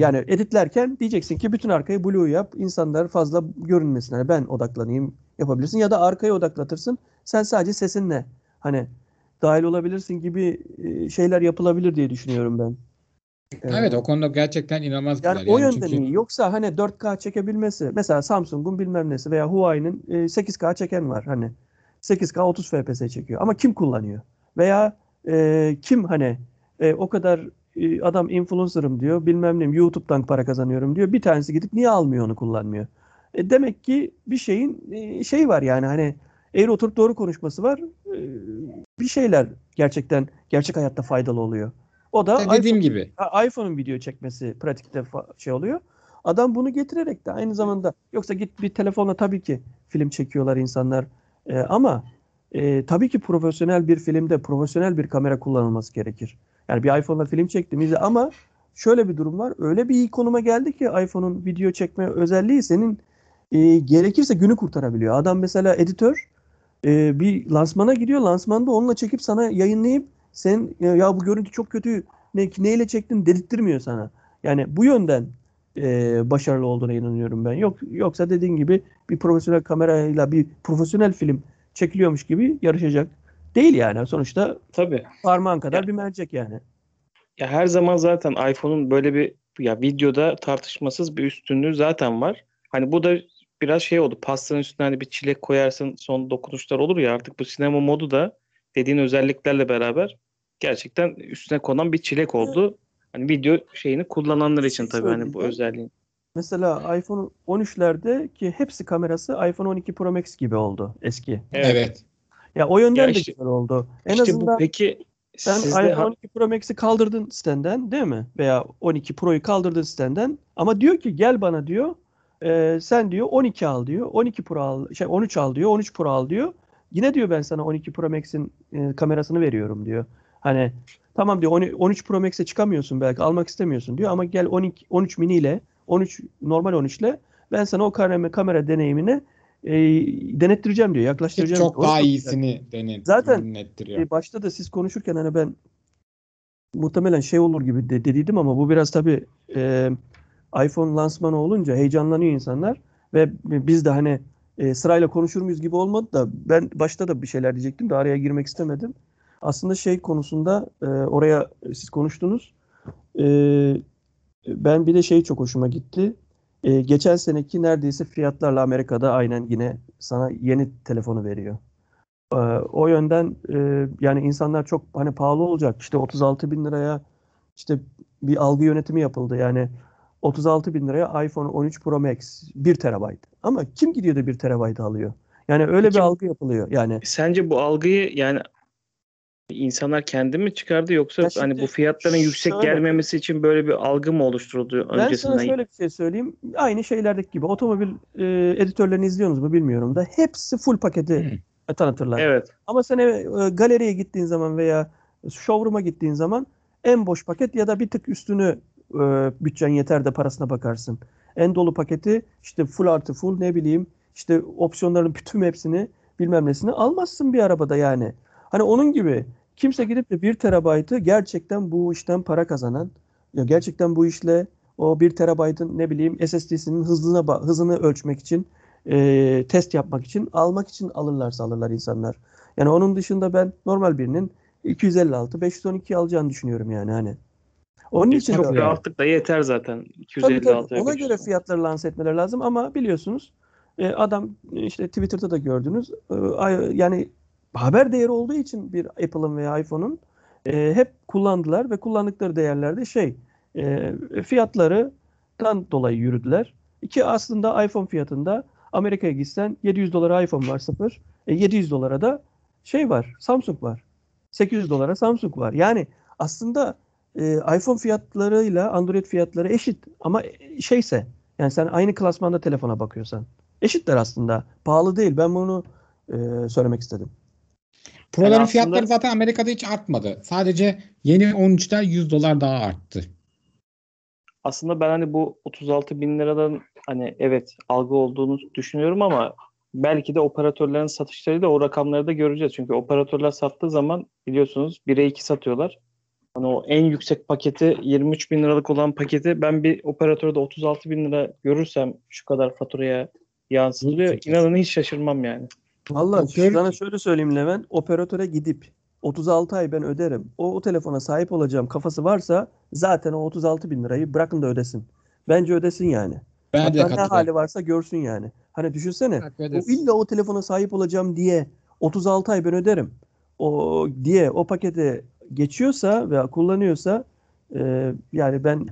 yani editlerken diyeceksin ki bütün arkayı blue yap. İnsanlar fazla görünmesin. Hani ben odaklanayım yapabilirsin. Ya da arkayı odaklatırsın. Sen sadece sesinle hani dahil olabilirsin gibi şeyler yapılabilir diye düşünüyorum ben. Evet o konuda gerçekten inanılmaz güzel. Yani o yönden çünkü... iyi. Yoksa hani 4K çekebilmesi mesela Samsung'un bilmem nesi veya Huawei'nin 8K çeken var hani 8K 30 FPS çekiyor ama kim kullanıyor? Veya kim hani o kadar adam influencer'ım diyor bilmem neyim YouTube'dan para kazanıyorum diyor bir tanesi gidip niye almıyor onu kullanmıyor? Demek ki bir şeyin şeyi var yani hani eğri oturup doğru konuşması var. Bir şeyler gerçekten gerçek hayatta faydalı oluyor. O da dediğim gibi. iPhone'un video çekmesi pratikte şey oluyor. Adam bunu getirerek de aynı zamanda yoksa git bir telefonla tabii ki film çekiyorlar insanlar ama Tabii ki profesyonel bir filmde profesyonel bir kamera kullanılması gerekir. Yani bir iPhone'la film çektiğimizde, ama şöyle bir durum var. Öyle bir iyi konuma geldi ki iPhone'un video çekme özelliği senin gerekirse günü kurtarabiliyor. Adam mesela editör bir lansmana gidiyor. Lansmanda onunla çekip sana yayınlayıp sen ya bu görüntü çok kötü neyle çektin dedirtmiyor sana. Yani bu yönden başarılı olduğuna inanıyorum ben. Yoksa dediğin gibi bir profesyonel kamerayla bir profesyonel film çekiliyormuş gibi yarışacak değil yani. Sonuçta tabii parmağın kadar bir mercek yani. Ya her zaman zaten iPhone'un böyle bir videoda tartışmasız bir üstünlüğü zaten var. Hani bu da biraz oldu. Pastanın üstüne hani bir çilek koyarsın, son dokunuşlar olur ya, artık bu sinema modu da dediğin özelliklerle beraber gerçekten üstüne konan bir çilek oldu. Hani video şeyini kullananlar için tabii hani bu özelliğin. Mesela iPhone 13'lerde ki hepsi kamerası iPhone 12 Pro Max gibi oldu eski. Evet. Ya o yönden de güzel oldu. En azından bu, peki sen iPhone 12 Pro Max'i kaldırdın sitenden değil mi? Veya 12 Pro'yu kaldırdın sitenden, ama diyor ki gel bana diyor sen diyor 12 al diyor. 12 Pro al, 13 al diyor. 13 Pro al diyor. Yine diyor ben sana 12 Pro Max'in kamerasını veriyorum diyor. Hani tamam diyor 13 Pro Max'e çıkamıyorsun, belki almak istemiyorsun diyor, ama gel 13 mini ile 13 normal 13 ile ben sana o kamera deneyimini denettireceğim diyor. Yaklaştıracağım. Çok daha iyisini denettiriyor. Zaten başta da siz konuşurken hani ben muhtemelen olur gibi dediydim, ama bu biraz tabii iPhone lansmanı olunca heyecanlanıyor insanlar ve biz de hani sırayla konuşur muyuz gibi olmadı da ben başta da bir şeyler diyecektim de araya girmek istemedim. Aslında konusunda oraya siz konuştunuz. Ben bir de çok hoşuma gitti. Geçen seneki neredeyse fiyatlarla Amerika'da aynen yine sana yeni telefonu veriyor. O yönden yani insanlar çok hani pahalı olacak. 36.000 liraya bir algı yönetimi yapıldı. Yani 36.000 liraya iPhone 13 Pro Max 1 TB. Ama kim gidiyor da 1 TB alıyor? Yani öyle bir algı yapılıyor. Yani sence bu algıyı yani İnsanlar kendi mi çıkardı, yoksa hani bu fiyatların yüksek gelmemesi için böyle bir algı mı oluşturuldu öncesinden? Ben sana şöyle bir şey söyleyeyim. Aynı şeylerdeki gibi otomobil editörlerini izliyorsunuz mu bilmiyorum da hepsi full paketi tanıtırlar. Evet. Ama sen galeriye gittiğin zaman veya showroom'a gittiğin zaman en boş paket ya da bir tık üstünü bütçen yeter de parasına bakarsın. En dolu paketi full artı full ne bileyim opsiyonların bütün hepsini bilmem nesini almazsın bir arabada yani. Hani onun gibi kimse gidip de 1 terabaytı gerçekten bu işten para kazanan, ya gerçekten bu işle o 1 terabaytın ne bileyim SSD'sinin hızını ölçmek için, test yapmak için, almak için alırlarsa alırlar insanlar. Yani onun dışında ben normal birinin 256-512 alacağını düşünüyorum yani hani. Onun için çok rahatlıkla yeter zaten. 256. Tabii, ona göre fiyatları lanse etmeleri lazım, ama biliyorsunuz adam Twitter'da da gördünüz yani haber değeri olduğu için bir Apple'ın veya iPhone'un hep kullandılar ve kullandıkları değerlerde fiyatlarından dolayı yürüdüler. Ki aslında iPhone fiyatında Amerika'ya gitsen $700 iPhone var sıfır. $700 da var, Samsung var. $800 Samsung var. Yani aslında iPhone fiyatlarıyla Android fiyatları eşit, ama yani sen aynı klasmanda telefona bakıyorsan eşitler aslında. Pahalı değil. Ben bunu söylemek istedim. Proların fiyatları zaten Amerika'da hiç artmadı. Sadece yeni 13'ten $100 daha arttı. Aslında ben hani bu 36.000 liradan hani algı olduğunu düşünüyorum, ama belki de operatörlerin satışlarıyla o rakamları da göreceğiz. Çünkü operatörler sattığı zaman biliyorsunuz 1'e 2 satıyorlar. Hani o en yüksek paketi 23.000 liralık olan paketi ben bir operatörde 36.000 lira görürsem şu kadar faturaya yansıtılıyor. İnanın hiç şaşırmam yani. Vallahi sana şöyle söyleyeyim Levent, operatöre gidip 36 ay ben öderim, o telefona sahip olacağım kafası varsa zaten o 36.000 lirayı bırakın da ödesin. Bence ödesin yani. Ben de ne hali varsa görsün yani. Hani düşünsene illa o telefona sahip olacağım diye 36 ay ben öderim o diye o pakete geçiyorsa veya kullanıyorsa yani ben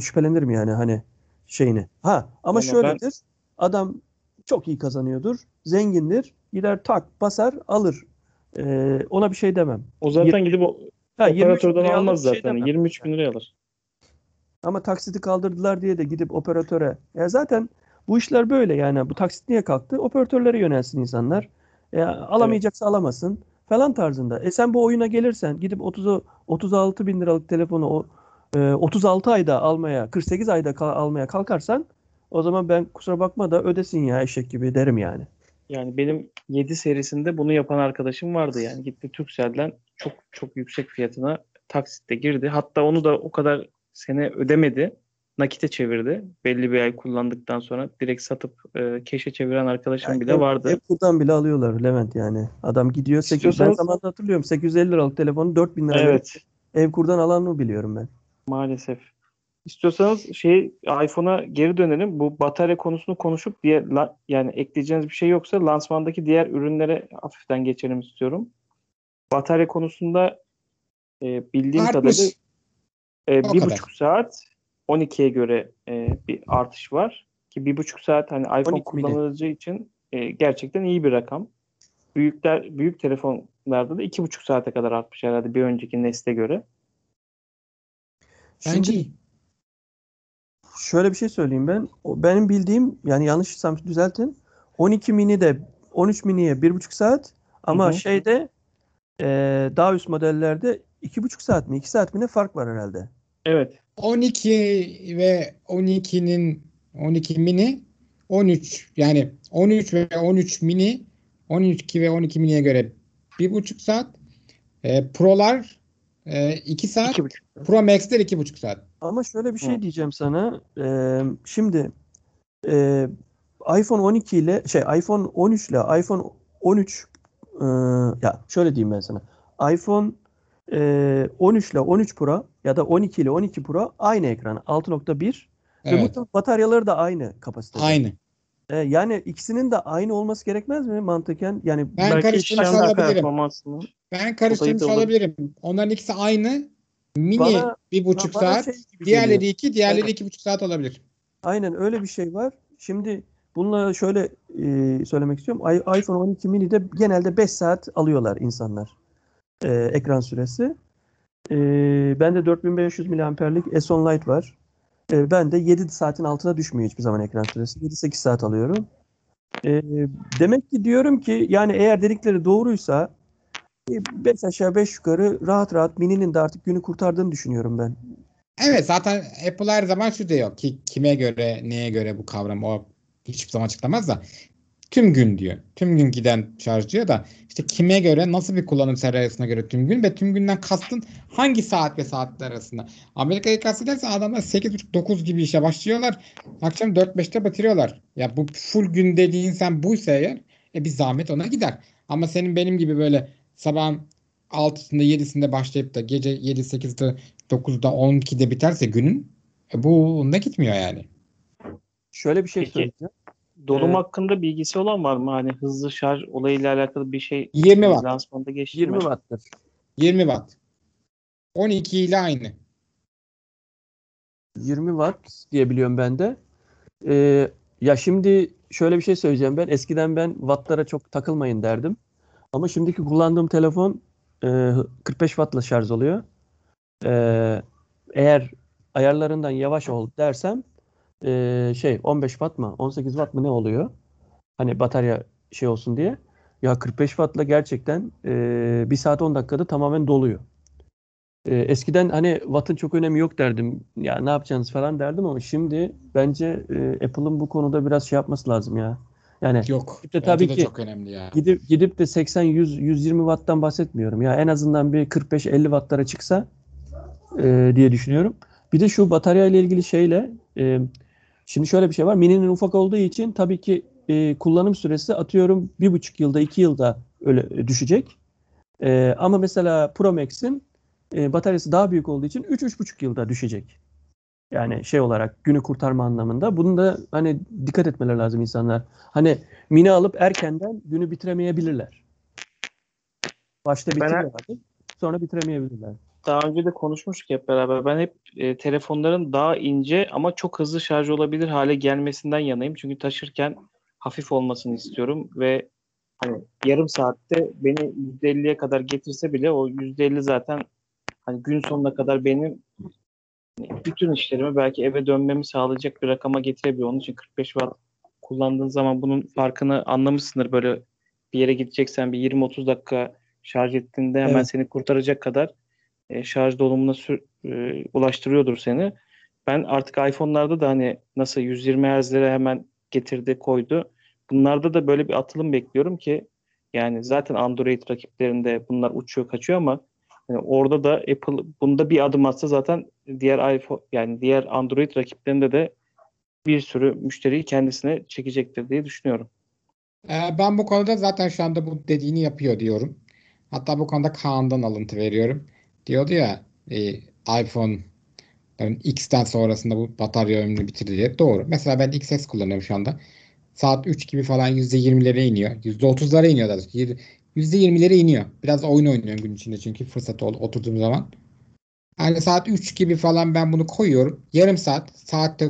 şüphelenirim yani hani şeyini. Ama şöyledir. Adam çok iyi kazanıyordur, zengindir, gider tak basar alır. Ona bir şey demem. O zaten gidip operatörden almaz zaten. 23.000 liraya alır. Ama taksiti kaldırdılar diye de gidip operatöre. Zaten bu işler böyle yani. Bu taksit niye kalktı? Operatörlere yönelsin insanlar. Alamayacaksa alamasın falan tarzında. Sen bu oyuna gelirsen gidip 36 bin liralık telefonu 36 ayda almaya, 48 ayda almaya kalkarsan, o zaman ben kusura bakma da ödesin ya eşek gibi derim yani. Yani benim 7 serisinde bunu yapan arkadaşım vardı yani. Gitti Turkcell'den çok çok yüksek fiyatına taksitte girdi. Hatta onu da o kadar sene ödemedi. Nakite çevirdi. Belli bir ay kullandıktan sonra direkt satıp keşe çeviren arkadaşım yani bile vardı. Apple'dan bile alıyorlar Levent yani. Adam gidiyor. Ben zamanında hatırlıyorum. 850 liralık telefonu 4000 liraya. Evet. Evkur'dan alanını biliyorum ben. Maalesef. İstiyorsanız iPhone'a geri dönelim. Bu batarya konusunu konuşup yani ekleyeceğiniz bir şey yoksa lansmandaki diğer ürünlere hafiften geçelim istiyorum. Batarya konusunda bildiğim kadarıyla 1,5 saat 12'ye göre bir artış var. Ki 1,5 saat hani iPhone kullanıcı için gerçekten iyi bir rakam. Büyük telefonlarda da 2,5 saate kadar artmış herhalde bir önceki nesle göre. Şimdi şöyle bir şey söyleyeyim ben. Benim bildiğim, yani yanlışsam düzeltin. 12 mini de 13 miniye 1,5 saat ama daha üst modellerde 2,5 saat mi 2 saat mi ne fark var herhalde. Evet. 12 ve 12 mini 13 yani 13 ve 13 mini 12 ve 12 miniye göre 1,5 saat. Pro'lar 2 saat. Pro Max'ler 2,5 saat. Ama şöyle bir şey diyeceğim sana. Şimdi iPhone 13 ile iPhone 13 ya şöyle diyeyim ben sana. iPhone 13 ile 13 Pro ya da 12 ile 12 Pro aynı ekran. 6.1 evet. Ve bataryaları da aynı kapasitede. Aynı. Yani ikisinin de aynı olması gerekmez mi mantıken? Yani ben karıştırmış olabilirim. Onların ikisi aynı. Mini 1,5 saat. Diğerleri 2, diğerleri 2,5 saat olabilir. Aynen öyle bir şey var. Şimdi bununla şöyle söylemek istiyorum. iPhone 12 mini'de genelde 5 saat alıyorlar insanlar. Ekran süresi. Bende 4500 mAh'lik S10 Lite var. Ben de 7 saatin altına düşmüyor hiçbir zaman ekran süresi. 7-8 saat alıyorum. Demek ki diyorum ki yani eğer dedikleri doğruysa 5 aşağı 5 yukarı rahat rahat mininin de artık günü kurtardığını düşünüyorum ben. Evet, zaten Apple her zaman şu diyor ki kime göre neye göre bu kavram o hiçbir zaman açıklamaz da tüm gün diyor. Tüm gün giden şarj diyor da işte kime göre nasıl bir kullanım serisine göre tüm gün ve tüm günden kastın hangi saat ve saatler arasında. Amerika'yı kastedersen adamlar 8.30-9 gibi işe başlıyorlar. Akşam 4-5'te bitiriyorlar. Ya bu full gün dediğin sen buysa eğer bir zahmet ona gider. Ama senin benim gibi böyle sabahın 6'sında 7'sinde başlayıp da gece 7, 8'de 9'da 12'de biterse günün bu onda gitmiyor yani. Şöyle bir şey söyleyeceğim. Dolum hakkında bilgisi olan var mı? Hani hızlı şarj olayıyla alakalı bir şey. 20 watt. Lansmanda geçti 20 watt'tır. 20 watt. 12 ile aynı. 20 watt diyebiliyorum ben de. Ya şimdi şöyle bir şey söyleyeceğim ben. Eskiden ben wattlara çok takılmayın derdim. Ama şimdiki kullandığım telefon 45 wattla şarj oluyor. Eğer ayarlarından yavaş ol dersem 15 watt mı 18 watt mı ne oluyor? Hani batarya olsun diye. Ya 45 wattla gerçekten 1 saat 10 dakikada tamamen doluyor. Eskiden hani wattın çok önemi yok derdim. Ya ne yapacaksınız falan derdim ama şimdi bence Apple'ın bu konuda biraz yapması lazım ya. Yani yok. İşte tabii ki çok önemli ya. Gidip de 80-100-120 watt'tan bahsetmiyorum. Ya en azından bir 45-50 watt'lara çıksa diye düşünüyorum. Bir de şu batarya ile ilgili şimdi şöyle bir şey var. Mini'nin ufak olduğu için tabii ki kullanım süresi atıyorum 1,5 yılda 2 yılda öyle düşecek. Ama mesela Pro Max'in bataryası daha büyük olduğu için 3-3,5 yılda düşecek. Yani olarak günü kurtarma anlamında. Bunu da hani dikkat etmeleri lazım insanlar. Hani mini alıp erkenden günü bitiremeyebilirler. Başta bitirirler. Sonra bitiremeyebilirler. Daha önce de konuşmuştuk hep beraber. Ben hep telefonların daha ince ama çok hızlı şarj olabilir hale gelmesinden yanayım. Çünkü taşırken hafif olmasını istiyorum ve hani yarım saatte beni %50'ye kadar getirse bile o %50 zaten hani gün sonuna kadar benim bütün işlerimi belki eve dönmemi sağlayacak bir rakama getirebiliyor. Onun için 45 watt kullandığın zaman bunun farkını anlamışsındır. Böyle bir yere gideceksen bir 20-30 dakika şarj ettiğinde hemen evet, seni kurtaracak kadar şarj dolumuna ulaştırıyordur seni. Ben artık iPhone'larda da hani nasıl 120 Hz'lere hemen getirdi koydu. Bunlarda da böyle bir atılım bekliyorum ki yani zaten Android rakiplerinde bunlar uçuyor kaçıyor ama yani orada da Apple bunda bir adım atsa zaten diğer iPhone yani diğer Android rakiplerinde de bir sürü müşteriyi kendisine çekecektir diye düşünüyorum. Ben bu konuda zaten şu anda bu dediğini yapıyor diyorum. Hatta bu konuda Kaan'dan alıntı veriyorum. Diyordu ya iPhone'ların X'ten sonrasında bu batarya ömrünü bitirdi diye. Doğru. Mesela ben XS kullanıyorum şu anda. Saat 3 gibi falan %20'lere iniyor. %30'lara iniyor daha doğrusu. %20'lere iniyor. Biraz oyun oynuyorum gün içinde çünkü fırsat oldu oturduğum zaman. Yani saat 3 gibi falan ben bunu koyuyorum. Yarım saat, saatte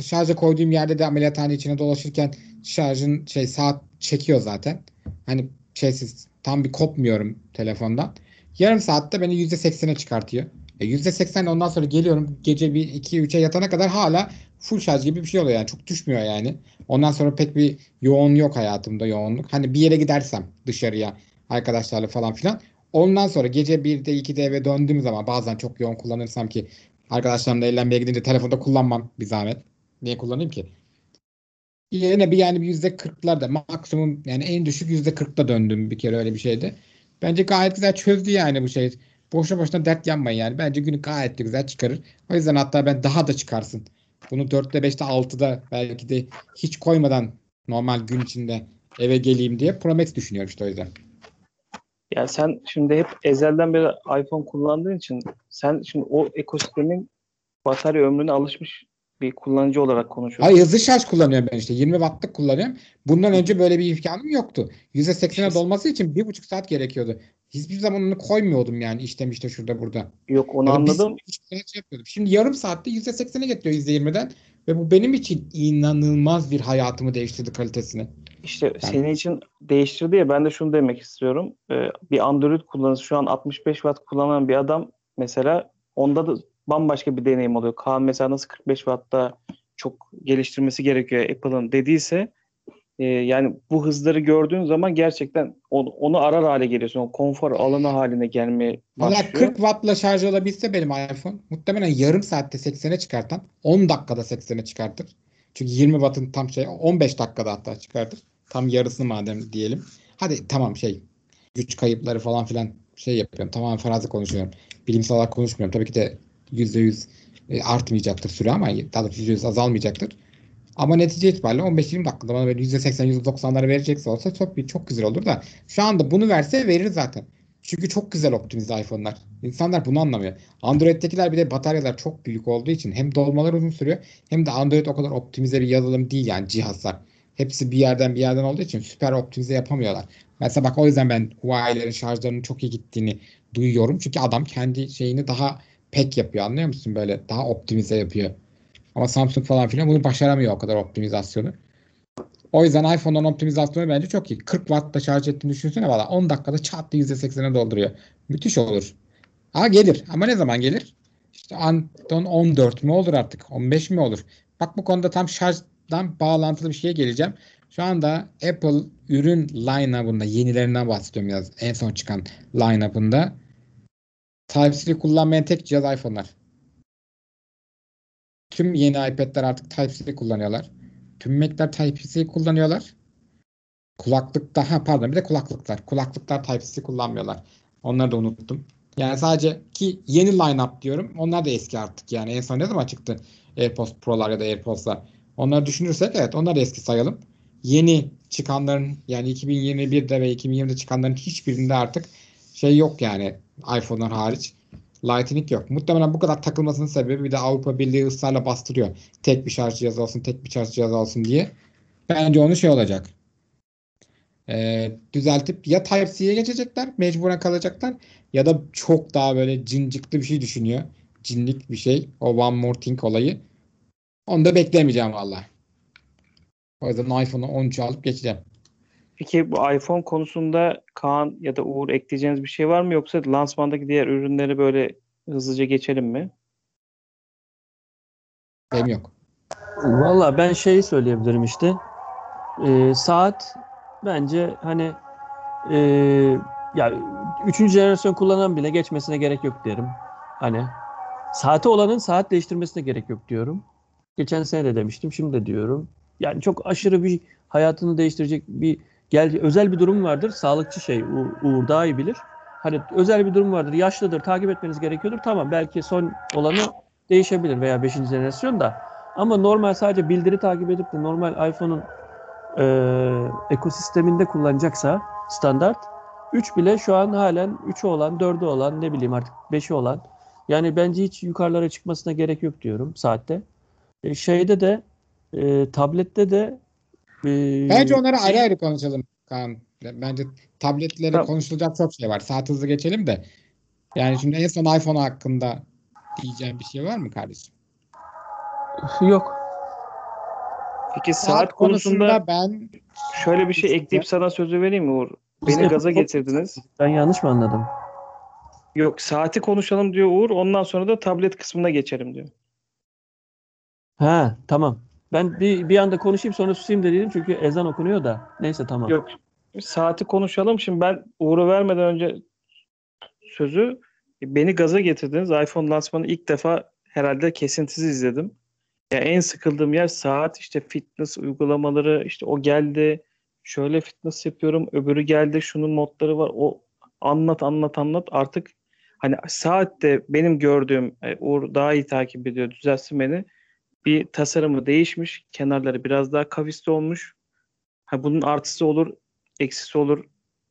şarja koyduğum yerde de ameliyathane içine dolaşırken şarjın saat çekiyor zaten. Hani şeysiz tam bir kopmuyorum telefondan. Yarım saatte beni %80'e çıkartıyor. %80 ondan sonra geliyorum gece bir 2-3'e yatana kadar hala full şarj gibi bir şey oluyor yani çok düşmüyor yani. Ondan sonra pek bir yoğun yok hayatımda yoğunluk. Hani bir yere gidersem dışarıya arkadaşlarla falan filan. Ondan sonra gece 1'de 2'de eve döndüğüm zaman bazen çok yoğun kullanırsam ki arkadaşlarımla eğlenmeye gidince telefonda kullanmam bir zahmet. Niye kullanayım ki? Yine bir yani %40'larda maksimum yani en düşük %40'da döndüm bir kere öyle bir şeydi. Bence gayet güzel çözdü yani bu şey. Boşuna boşuna dert yanmayın yani. Bence günü gayet güzel çıkarır. O yüzden hatta ben daha da çıkarsın. Bunu 4'te 5'te 6'da belki de hiç koymadan normal gün içinde eve geleyim diye Pro Max düşünüyorum işte o yüzden. Ya sen şimdi hep ezelden beri iPhone kullandığın için sen şimdi o ekosistemin batarya ömrüne alışmış bir kullanıcı olarak konuşuyorsun. Hayır hızlı şarj kullanıyorum ben işte. 20 wattlık kullanıyorum. Bundan önce böyle bir imkanım yoktu. %80'e dolması için 1,5 saat gerekiyordu. Hiçbir zaman onu koymuyordum yani işte şurada burada. Yok onu yani anladım. Şimdi yarım saatte %80'e getiriyor %20'den ve bu benim için inanılmaz bir hayatımı değiştirdi kalitesini. İşte yani senin için değiştirdi ya ben de şunu demek istiyorum. Bir Android kullanıcısı şu an 65 watt kullanan bir adam mesela onda da bambaşka bir deneyim oluyor. Kaan mesela nasıl 45 wattta çok geliştirmesi gerekiyor Apple'ın dediyse yani bu hızları gördüğün zaman gerçekten onu arar hale geliyorsun. O konfor alanı haline gelmeye başlıyor. Valla 40 wattla şarj olabilse benim iPhone muhtemelen yarım saatte 80'e çıkartan 10 dakikada 80'e çıkartır. Çünkü 20 wattın tam 15 dakikada hatta çıkartır. Tam yarısını madem diyelim. Hadi tamam güç kayıpları falan filan yapıyorum. Tamamen farazi konuşuyorum. Bilimsel olarak konuşmuyorum. Tabii ki de %100 artmayacaktır süre ama daha da %100 azalmayacaktır. Ama netice itibariyle 15-20 dakikada bana böyle %80-%90'ları verecekse olsa çok güzel olur da şu anda bunu verse verir zaten. Çünkü çok güzel optimize iPhone'lar. İnsanlar bunu anlamıyor. Android'dekiler bir de bataryalar çok büyük olduğu için hem dolmalar uzun sürüyor hem de Android o kadar optimize bir yazılım değil yani cihazlar. Hepsi bir yerden olduğu için süper optimize yapamıyorlar. Mesela bak o yüzden ben Huawei'lerin şarjlarının çok iyi gittiğini duyuyorum. Çünkü adam kendi şeyini daha pek yapıyor anlıyor musun böyle daha optimize yapıyor. Ama Samsung falan filan bunu başaramıyor o kadar optimizasyonu. O yüzden iPhone'un optimizasyonu bence çok iyi. 40 Watt'ta şarj ettiğini düşünsene valla 10 dakikada çat diye %80'e dolduruyor. Müthiş olur. Gelir ama ne zaman gelir? İşte Anton 14 mi olur artık? 15 mi olur? Bak bu konuda tam şarjdan bağlantılı bir şeye geleceğim. Şu anda Apple ürün line-up'ında yenilerinden bahsediyorum biraz. En son çıkan line-up'ında Type-C'yi kullanmayan tek cihaz iPhone'lar. Tüm yeni iPad'ler artık Type-C kullanıyorlar. Tüm Mac'ler Type-C kullanıyorlar. Bir de kulaklıklar. Kulaklıklar Type-C kullanmıyorlar. Onları da unuttum. Yani sadece ki yeni line-up diyorum. Onlar da eski artık yani. En son ne zaman çıktı? AirPods Pro'lar ya da AirPods'lar. Onları düşünürsek evet onlar da eski sayalım. Yeni çıkanların yani 2021'de ve 2020'de çıkanların hiçbirinde artık yok yani iPhone'lar hariç. Lightning yok. Muhtemelen bu kadar takılmasının sebebi bir de Avrupa Birliği ısrarla bastırıyor. Tek bir şarj cihazı olsun, tek bir şarj cihazı olsun diye. Bence onu olacak. Düzeltip ya Type-C'ye geçecekler, mecburen kalacaklar ya da çok daha böyle cincikli bir şey düşünüyor. Cinlik bir şey. O one more thing olayı. Onu da beklemeyeceğim valla. O yüzden iPhone'u 13 alıp geçeceğim. Peki bu iPhone konusunda Kaan ya da Uğur ekleyeceğiniz bir şey var mı yoksa lansmandaki diğer ürünleri böyle hızlıca geçelim mi? Benim yok. Valla ben söyleyebilirim işte. Saat bence hani ya 3. jenerasyon kullanan bile geçmesine gerek yok derim. Hani saati olanın saat değiştirmesine gerek yok diyorum. Geçen sene de demiştim, şimdi de diyorum. Yani çok aşırı bir hayatını değiştirecek bir özel bir durum vardır. Sağlıkçı şey Uğur daha iyi bilir. Hani özel bir durum vardır. Yaşlıdır, takip etmeniz gerekiyordur. Tamam, belki son olanı değişebilir veya 5. jenerasyon da. Ama normal sadece bildiri takip edip de normal iPhone'un ekosisteminde kullanacaksa standart 3 bile şu an halen 3'ü olan, 4'ü olan, ne bileyim artık 5'i olan. Yani bence hiç yukarılara çıkmasına gerek yok diyorum saatte. Şeyde de tablette de bence onları ayrı ayrı konuşalım Kaan. Bence tabletlere konuşulacak çok şey var. Saat hızlı geçelim de. Yani şimdi en son iPhone hakkında diyeceğim bir şey var mı kardeşim? Yok. Peki saat konusunda ben şöyle bir şey ekleyip sana sözü vereyim mi Uğur? Beni gaza getirdiniz. Ben yanlış mı anladım? Yok, saati konuşalım diyor Uğur. Ondan sonra da tablet kısmına geçelim diyor. Ha, tamam. Ben bir anda konuşayım sonra susayım da dedim çünkü ezan okunuyor da. Neyse, tamam. Yok. Saati konuşalım. Şimdi ben Uğur'u vermeden önce sözü, beni gaza getirdiniz. iPhone lansmanı ilk defa herhalde kesintisiz izledim. Ya en sıkıldığım yer saat, işte fitness uygulamaları, işte o geldi, şöyle fitness yapıyorum, öbürü geldi, şunun modları var, o anlat artık. Hani saatte benim gördüğüm, Uğur daha iyi takip ediyor, düzelsin beni, bir tasarımı değişmiş, kenarları biraz daha kavisli olmuş. Ha, bunun artısı olur, eksisi olur,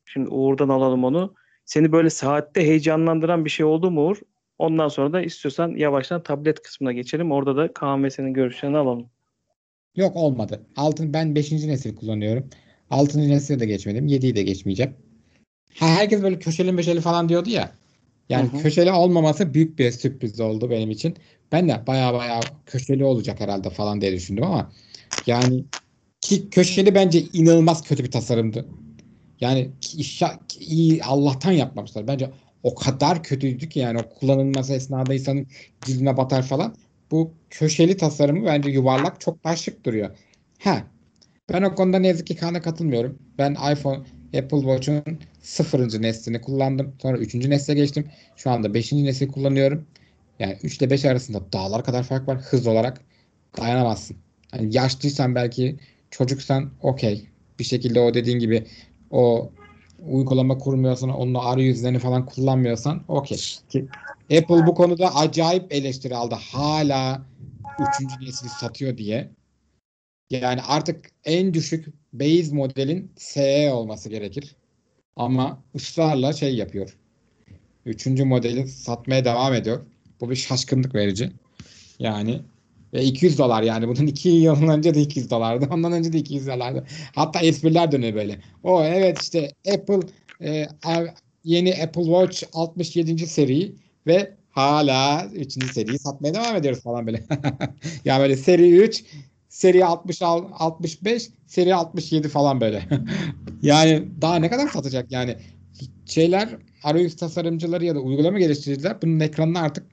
şimdi Uğur'dan alalım onu. Seni böyle saatte heyecanlandıran bir şey oldu mu Uğur? Ondan sonra da istiyorsan yavaştan tablet kısmına geçelim. Orada da Kaan ve senin görüşlerini alalım. Yok, olmadı. Ben 5. nesil kullanıyorum. 6. nesile de geçmedim. 7'yi de geçmeyeceğim. Herkes böyle köşeli meşeli falan diyordu ya. Yani hı hı. Köşeli olmaması büyük bir sürpriz oldu benim için. Ben de baya köşeli olacak herhalde falan diye düşündüm ama yani ki köşeli bence inanılmaz kötü bir tasarımdı. Yani iyi Allah'tan yapmamışlar. Bence o kadar kötüydü ki yani o kullanılması esnada insanın diline batar falan. Bu köşeli tasarımı bence yuvarlak çok daha şık duruyor. Ben o konuda ne yazık ki Kaan'a katılmıyorum. Ben Apple Watch'un 0. neslini kullandım. Sonra 3. nesle geçtim. Şu anda 5. nesli kullanıyorum. Yani 3 ile 5 arasında dağlar kadar fark var. Hız olarak dayanamazsın. Yani yaşlıysan belki, çocuksan okey. Bir şekilde o dediğin gibi o uygulama kurmuyorsan, onun arayüzlerini falan kullanmıyorsan okey. Apple bu konuda acayip eleştiri aldı. Hala 3. nesli satıyor diye. Yani artık en düşük base modelin SE olması gerekir. Ama ısrarla şey yapıyor. 3. modeli satmaya devam ediyor. Bu bir şaşkınlık verici. Yani ve $200 yani bunun 2 yıl önce de $200'dı. Ondan önce de $200'dı. Hatta espriler dönüyor böyle. O evet işte Apple yeni Apple Watch 67. seri ve hala 3. seriyi satmaya devam ediyoruz falan böyle. Yani böyle seri 3, seri 65, seri 67 falan böyle. Yani daha ne kadar satacak yani. Arayüz tasarımcıları ya da uygulama geliştiriciler bunun ekranına artık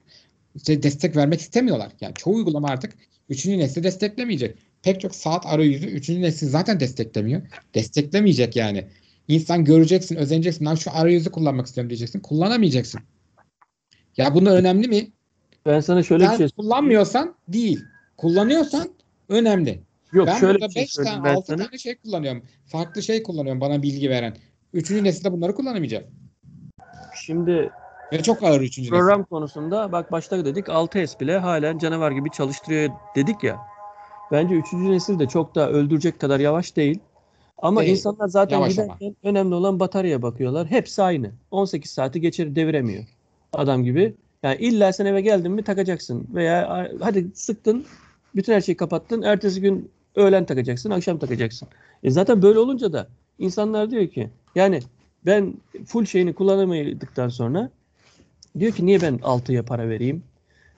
destek vermek istemiyorlar. Yani çoğu uygulama artık 3. nesli desteklemeyecek. Pek çok saat arayüzü 3. nesli zaten desteklemiyor. Desteklemeyecek yani. İnsan göreceksin, özeneceksin. Lan şu arayüzü kullanmak istiyorum diyeceksin. Kullanamayacaksın. Ya bunlar önemli mi? Ben sana şöyle bir şey söyleyeyim. Kullanmıyorsan değil. Kullanıyorsan önemli. Yok, ben şöyle burada 5 tane, 6 tane şey kullanıyorum. Farklı şey kullanıyorum bana bilgi veren. 3. nesilde bunları kullanamayacağım. Şimdi ve çok ağır 3. nesil. Program konusunda bak başta dedik 6S bile halen canavar gibi çalıştırıyor dedik ya. Bence 3. nesil de çok daha öldürecek kadar yavaş değil. Ama insanlar zaten yavaş giderken ama. Önemli olan bataryaya bakıyorlar. Hepsi aynı. 18 saati geçer deviremiyor. Adam gibi. Yani illa sen eve geldin mi takacaksın. Veya hadi sıktın, bütün her şeyi kapattın. Ertesi gün öğlen takacaksın, akşam takacaksın. Zaten böyle olunca da insanlar diyor ki yani ben full şeyini kullanamadıktan sonra diyor ki niye ben 6'ya para vereyim?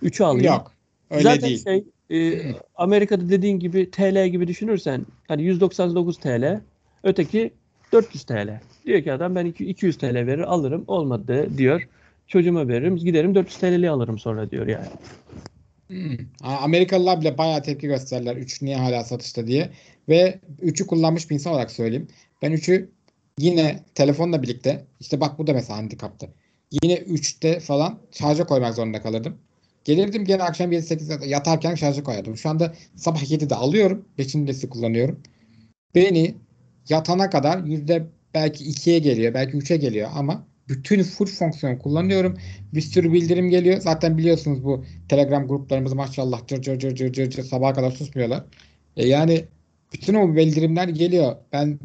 3'ü alayım. Yok, öyle zaten değil. Amerika'da dediğin gibi TL gibi düşünürsen hani 199 TL, öteki 400 TL. Diyor ki adam ben 200 TL verir alırım, olmadı diyor. Çocuğuma veririm, giderim 400 TL'li alırım sonra diyor yani. Amerikalılar bile bayağı tepki gösterirler 3 niye hala satışta diye ve 3'ü kullanmış bir insan olarak söyleyeyim. Ben 3'ü yine telefonla birlikte, işte bak bu da mesela handikaptı. Yine 3'te falan şarja koymak zorunda kalırdım. Gelirdim gene akşam 7-8'de yatarken şarja koyardım. Şu anda sabah 7'de alıyorum. 5'incisi kullanıyorum. Beni yatana kadar yüzde belki 2'ye geliyor, belki 3'e geliyor ama bütün full fonksiyon kullanıyorum. Bir sürü bildirim geliyor. Zaten biliyorsunuz bu Telegram gruplarımız maşallah cır cır sabaha kadar susmuyorlar. Yani bütün o bildirimler geliyor. Ben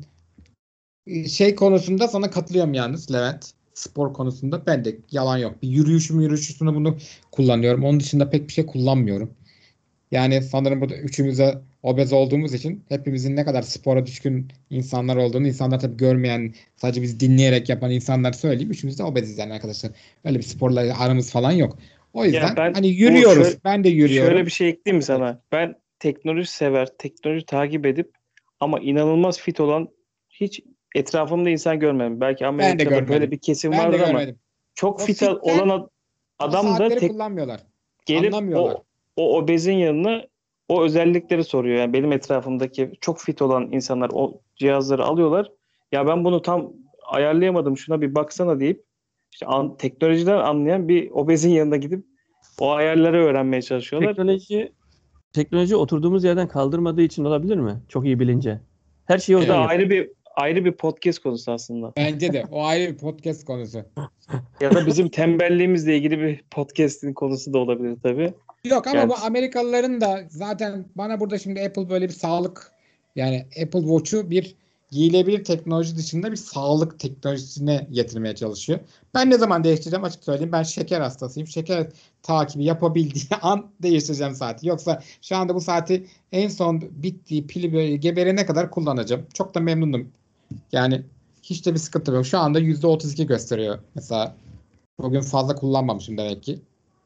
şey konusunda sana katılıyorum yalnız Levent. Spor konusunda ben de yalan yok. Bir yürüyüşüne bunu kullanıyorum. Onun dışında pek bir şey kullanmıyorum. Yani sanırım burada üçümüze obez olduğumuz için hepimizin ne kadar spora düşkün insanlar olduğunu, insanlar tabii görmeyen, sadece biz dinleyerek yapan insanlar söyleyeyim. Üçümüz de obeziz yani arkadaşlar. Öyle bir sporla aramız falan yok. O yüzden hani yürüyoruz. Ben de yürüyorum. Şöyle bir şey ekleyeyim mi sana? Ben teknoloji sever, teknoloji takip edip ama inanılmaz fit olan hiç etrafımda insan görmedim. Belki Amerika'da böyle bir kesim vardı ama çok fit olan adam da kullanmıyorlar. Gelip o obezin yanına o özellikleri soruyor. Yani benim etrafımdaki çok fit olan insanlar o cihazları alıyorlar. Ya ben bunu tam ayarlayamadım, şuna bir baksana deyip işte teknolojiden anlayan bir obezin yanına gidip o ayarları öğrenmeye çalışıyorlar. Teknoloji oturduğumuz yerden kaldırmadığı için olabilir mi? Çok iyi bilince. Her şey orada ayrı bir podcast konusu aslında. Bence de. O ayrı bir podcast konusu. Ya da bizim tembelliğimizle ilgili bir podcast'in konusu da olabilir tabii. Yok ama yani, bu Amerikalıların da zaten bana burada şimdi Apple böyle bir sağlık, yani Apple Watch'u bir giyilebilir teknoloji dışında bir sağlık teknolojisine getirmeye çalışıyor. Ben ne zaman değiştireceğim açık söyleyeyim. Ben şeker hastasıyım. Şeker takibi yapabildiği an değiştireceğim saati. Yoksa şu anda bu saati en son bittiği pili böyle geberene kadar kullanacağım. Çok da memnunum. Yani hiç de bir sıkıntı yok. Şu anda %32 gösteriyor. Mesela bugün fazla kullanmamışım demek ki.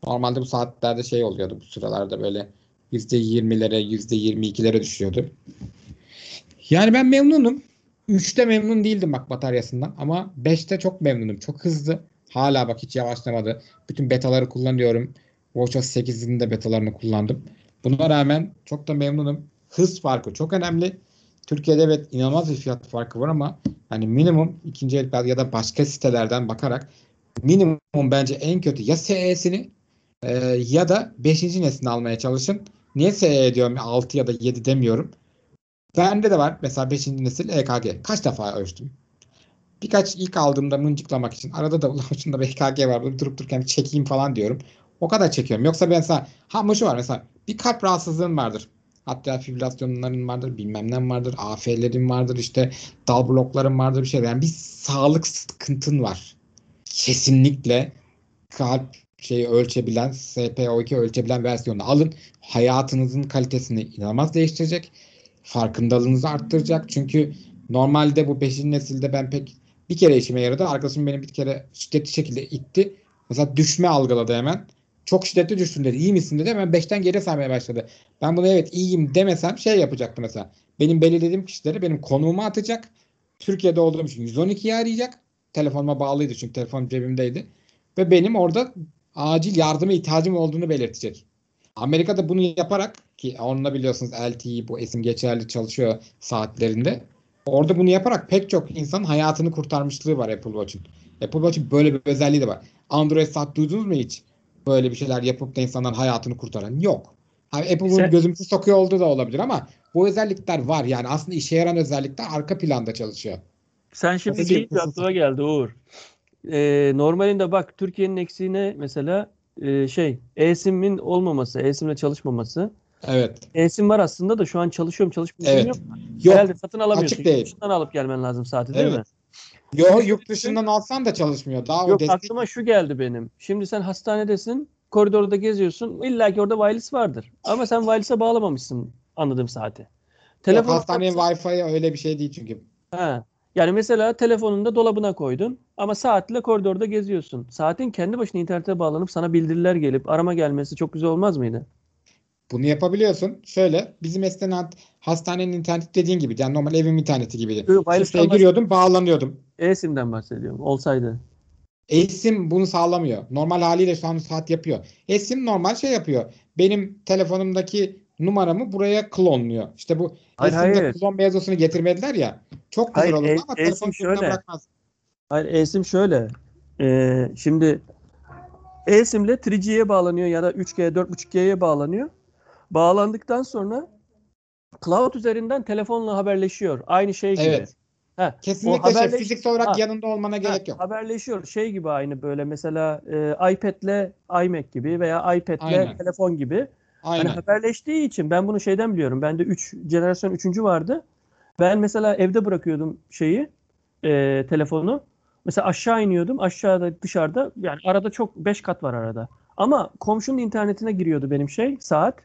Normalde bu saatlerde şey oluyordu, bu sıralarda böyle %20'lere, %22'lere düşüyordu. Yani ben memnunum. 3'te memnun değildim bak bataryasından ama 5'te çok memnunum. Çok hızlı. Hala bak hiç yavaşlamadı. Bütün betaları kullanıyorum. WatchOS 8'in de betalarını kullandım. Buna rağmen çok da memnunum. Hız farkı çok önemli. Türkiye'de evet inanılmaz bir fiyat farkı var ama hani minimum ikinci el ya da başka sitelerden bakarak minimum bence en kötü ya SE'sini ya da 5. neslini almaya çalışın. Niye SE diyorum 6 ya da 7 demiyorum. Bende de var mesela 5. nesil EKG. Kaç defa ölçtüm? Birkaç ilk aldığımda mıncıklamak için. Arada da ulan da EKG var. Böyle durup dururken çekeyim falan diyorum. O kadar çekiyorum. Yoksa ben mesela şu var mesela bir kalp rahatsızlığım vardır. Hatta fibrilasyonların vardır, bilmem ne vardır, AF'lerin vardır, işte dal blokların vardır bir şey. Yani bir sağlık sıkıntın var. Kesinlikle kalp şeyi ölçebilen, SPO2 ölçebilen versiyonu alın. Hayatınızın kalitesini inanılmaz değiştirecek. Farkındalığınızı arttıracak. Çünkü normalde bu 5. nesilde ben pek bir kere işime yaradı. Arkadaşım benim bir kere şiddetli şekilde itti. Mesela düşme algıladı hemen. Çok şiddetli düştüm dedi. İyi misin dedi. Hemen 5'ten geri saymaya başladı. Ben bunu evet iyiyim demesem şey yapacaktı mesela. Benim belirlediğim kişileri benim konumuma atacak. Türkiye'de olduğum için 112'yi arayacak. Telefonuma bağlıydı çünkü telefon cebimdeydi. Ve benim orada acil yardıma ihtiyacım olduğunu belirtecek. Amerika'da bunu yaparak ki onunla biliyorsunuz LTE bu eSIM geçerli çalışıyor saatlerinde. Orada bunu yaparak pek çok insanın hayatını kurtarmışlığı var Apple Watch'ın. Apple Watch'ın böyle bir özelliği de var. Android saat duydunuz mu hiç? Böyle bir şeyler yapıp da insanların hayatını kurtaran yok. Hani Apple bunu gözümüzü sokuyor olduğu da olabilir ama bu özellikler var. Yani aslında işe yarayan özellikler arka planda çalışıyor. Sen şimdi deyince aklıma geldi Uğur. Normalinde bak Türkiye'nin eksiğine mesela eSIM'in olmaması, eSIM'le çalışmaması. Evet. eSIM var aslında da şu an çalışmıyor evet. Yok. Herhalde satın alamıyorsun. Açık değil. Şundan alıp gelmen lazım saati değil mi? Yok yurt dışından alsan da çalışmıyor. Daha yok aklıma şu geldi benim. Şimdi sen hastanedesin, koridorda geziyorsun. İlla ki orada wireless vardır. Ama sen wireless'a bağlamamışsın anladığım saati. Telefon yok, hastanenin Wi-Fi'ye öyle bir şey değil çünkü. Ha. Yani mesela telefonunu da dolabına koydun ama saatle koridorda geziyorsun. Saatin kendi başına internete bağlanıp sana bildiriler gelip arama gelmesi çok güzel olmaz mıydı? Bunu yapabiliyorsun. Şöyle bizim eskiden hastanenin interneti dediğin gibi. Yani normal evim interneti gibiydi. Şifreye giriyordum bağlanıyordum. eSIM'den bahsediyorum. Olsaydı. eSIM bunu sağlamıyor. Normal haliyle şu an saat yapıyor. eSIM normal şey yapıyor. Benim telefonumdaki numaramı buraya klonluyor. İşte bu eSIM'de klon mevzusunu getirmediler ya. Çok güzel olur ama telefon şöyle bırakmaz. Hayır, eSIM şöyle. Şimdi eSIM ile 3G'ye bağlanıyor ya da 3G, 4.5G'ye bağlanıyor. Bağlandıktan sonra cloud üzerinden telefonla haberleşiyor. Aynı şey gibi. Evet. Ha, kesinlikle şey, fiziksel olarak yanında olmana gerek yok. Haberleşiyor. Şey gibi aynı böyle mesela iPad'le iMac gibi veya iPad'le telefon gibi. Hani haberleştiği için ben bunu şeyden biliyorum. Bende 3 jenerasyon 3. vardı. Ben mesela evde bırakıyordum şeyi, telefonu. Mesela aşağı iniyordum. Aşağıda dışarıda yani arada çok 5 kat var arada. Ama komşunun internetine giriyordu benim şey saat.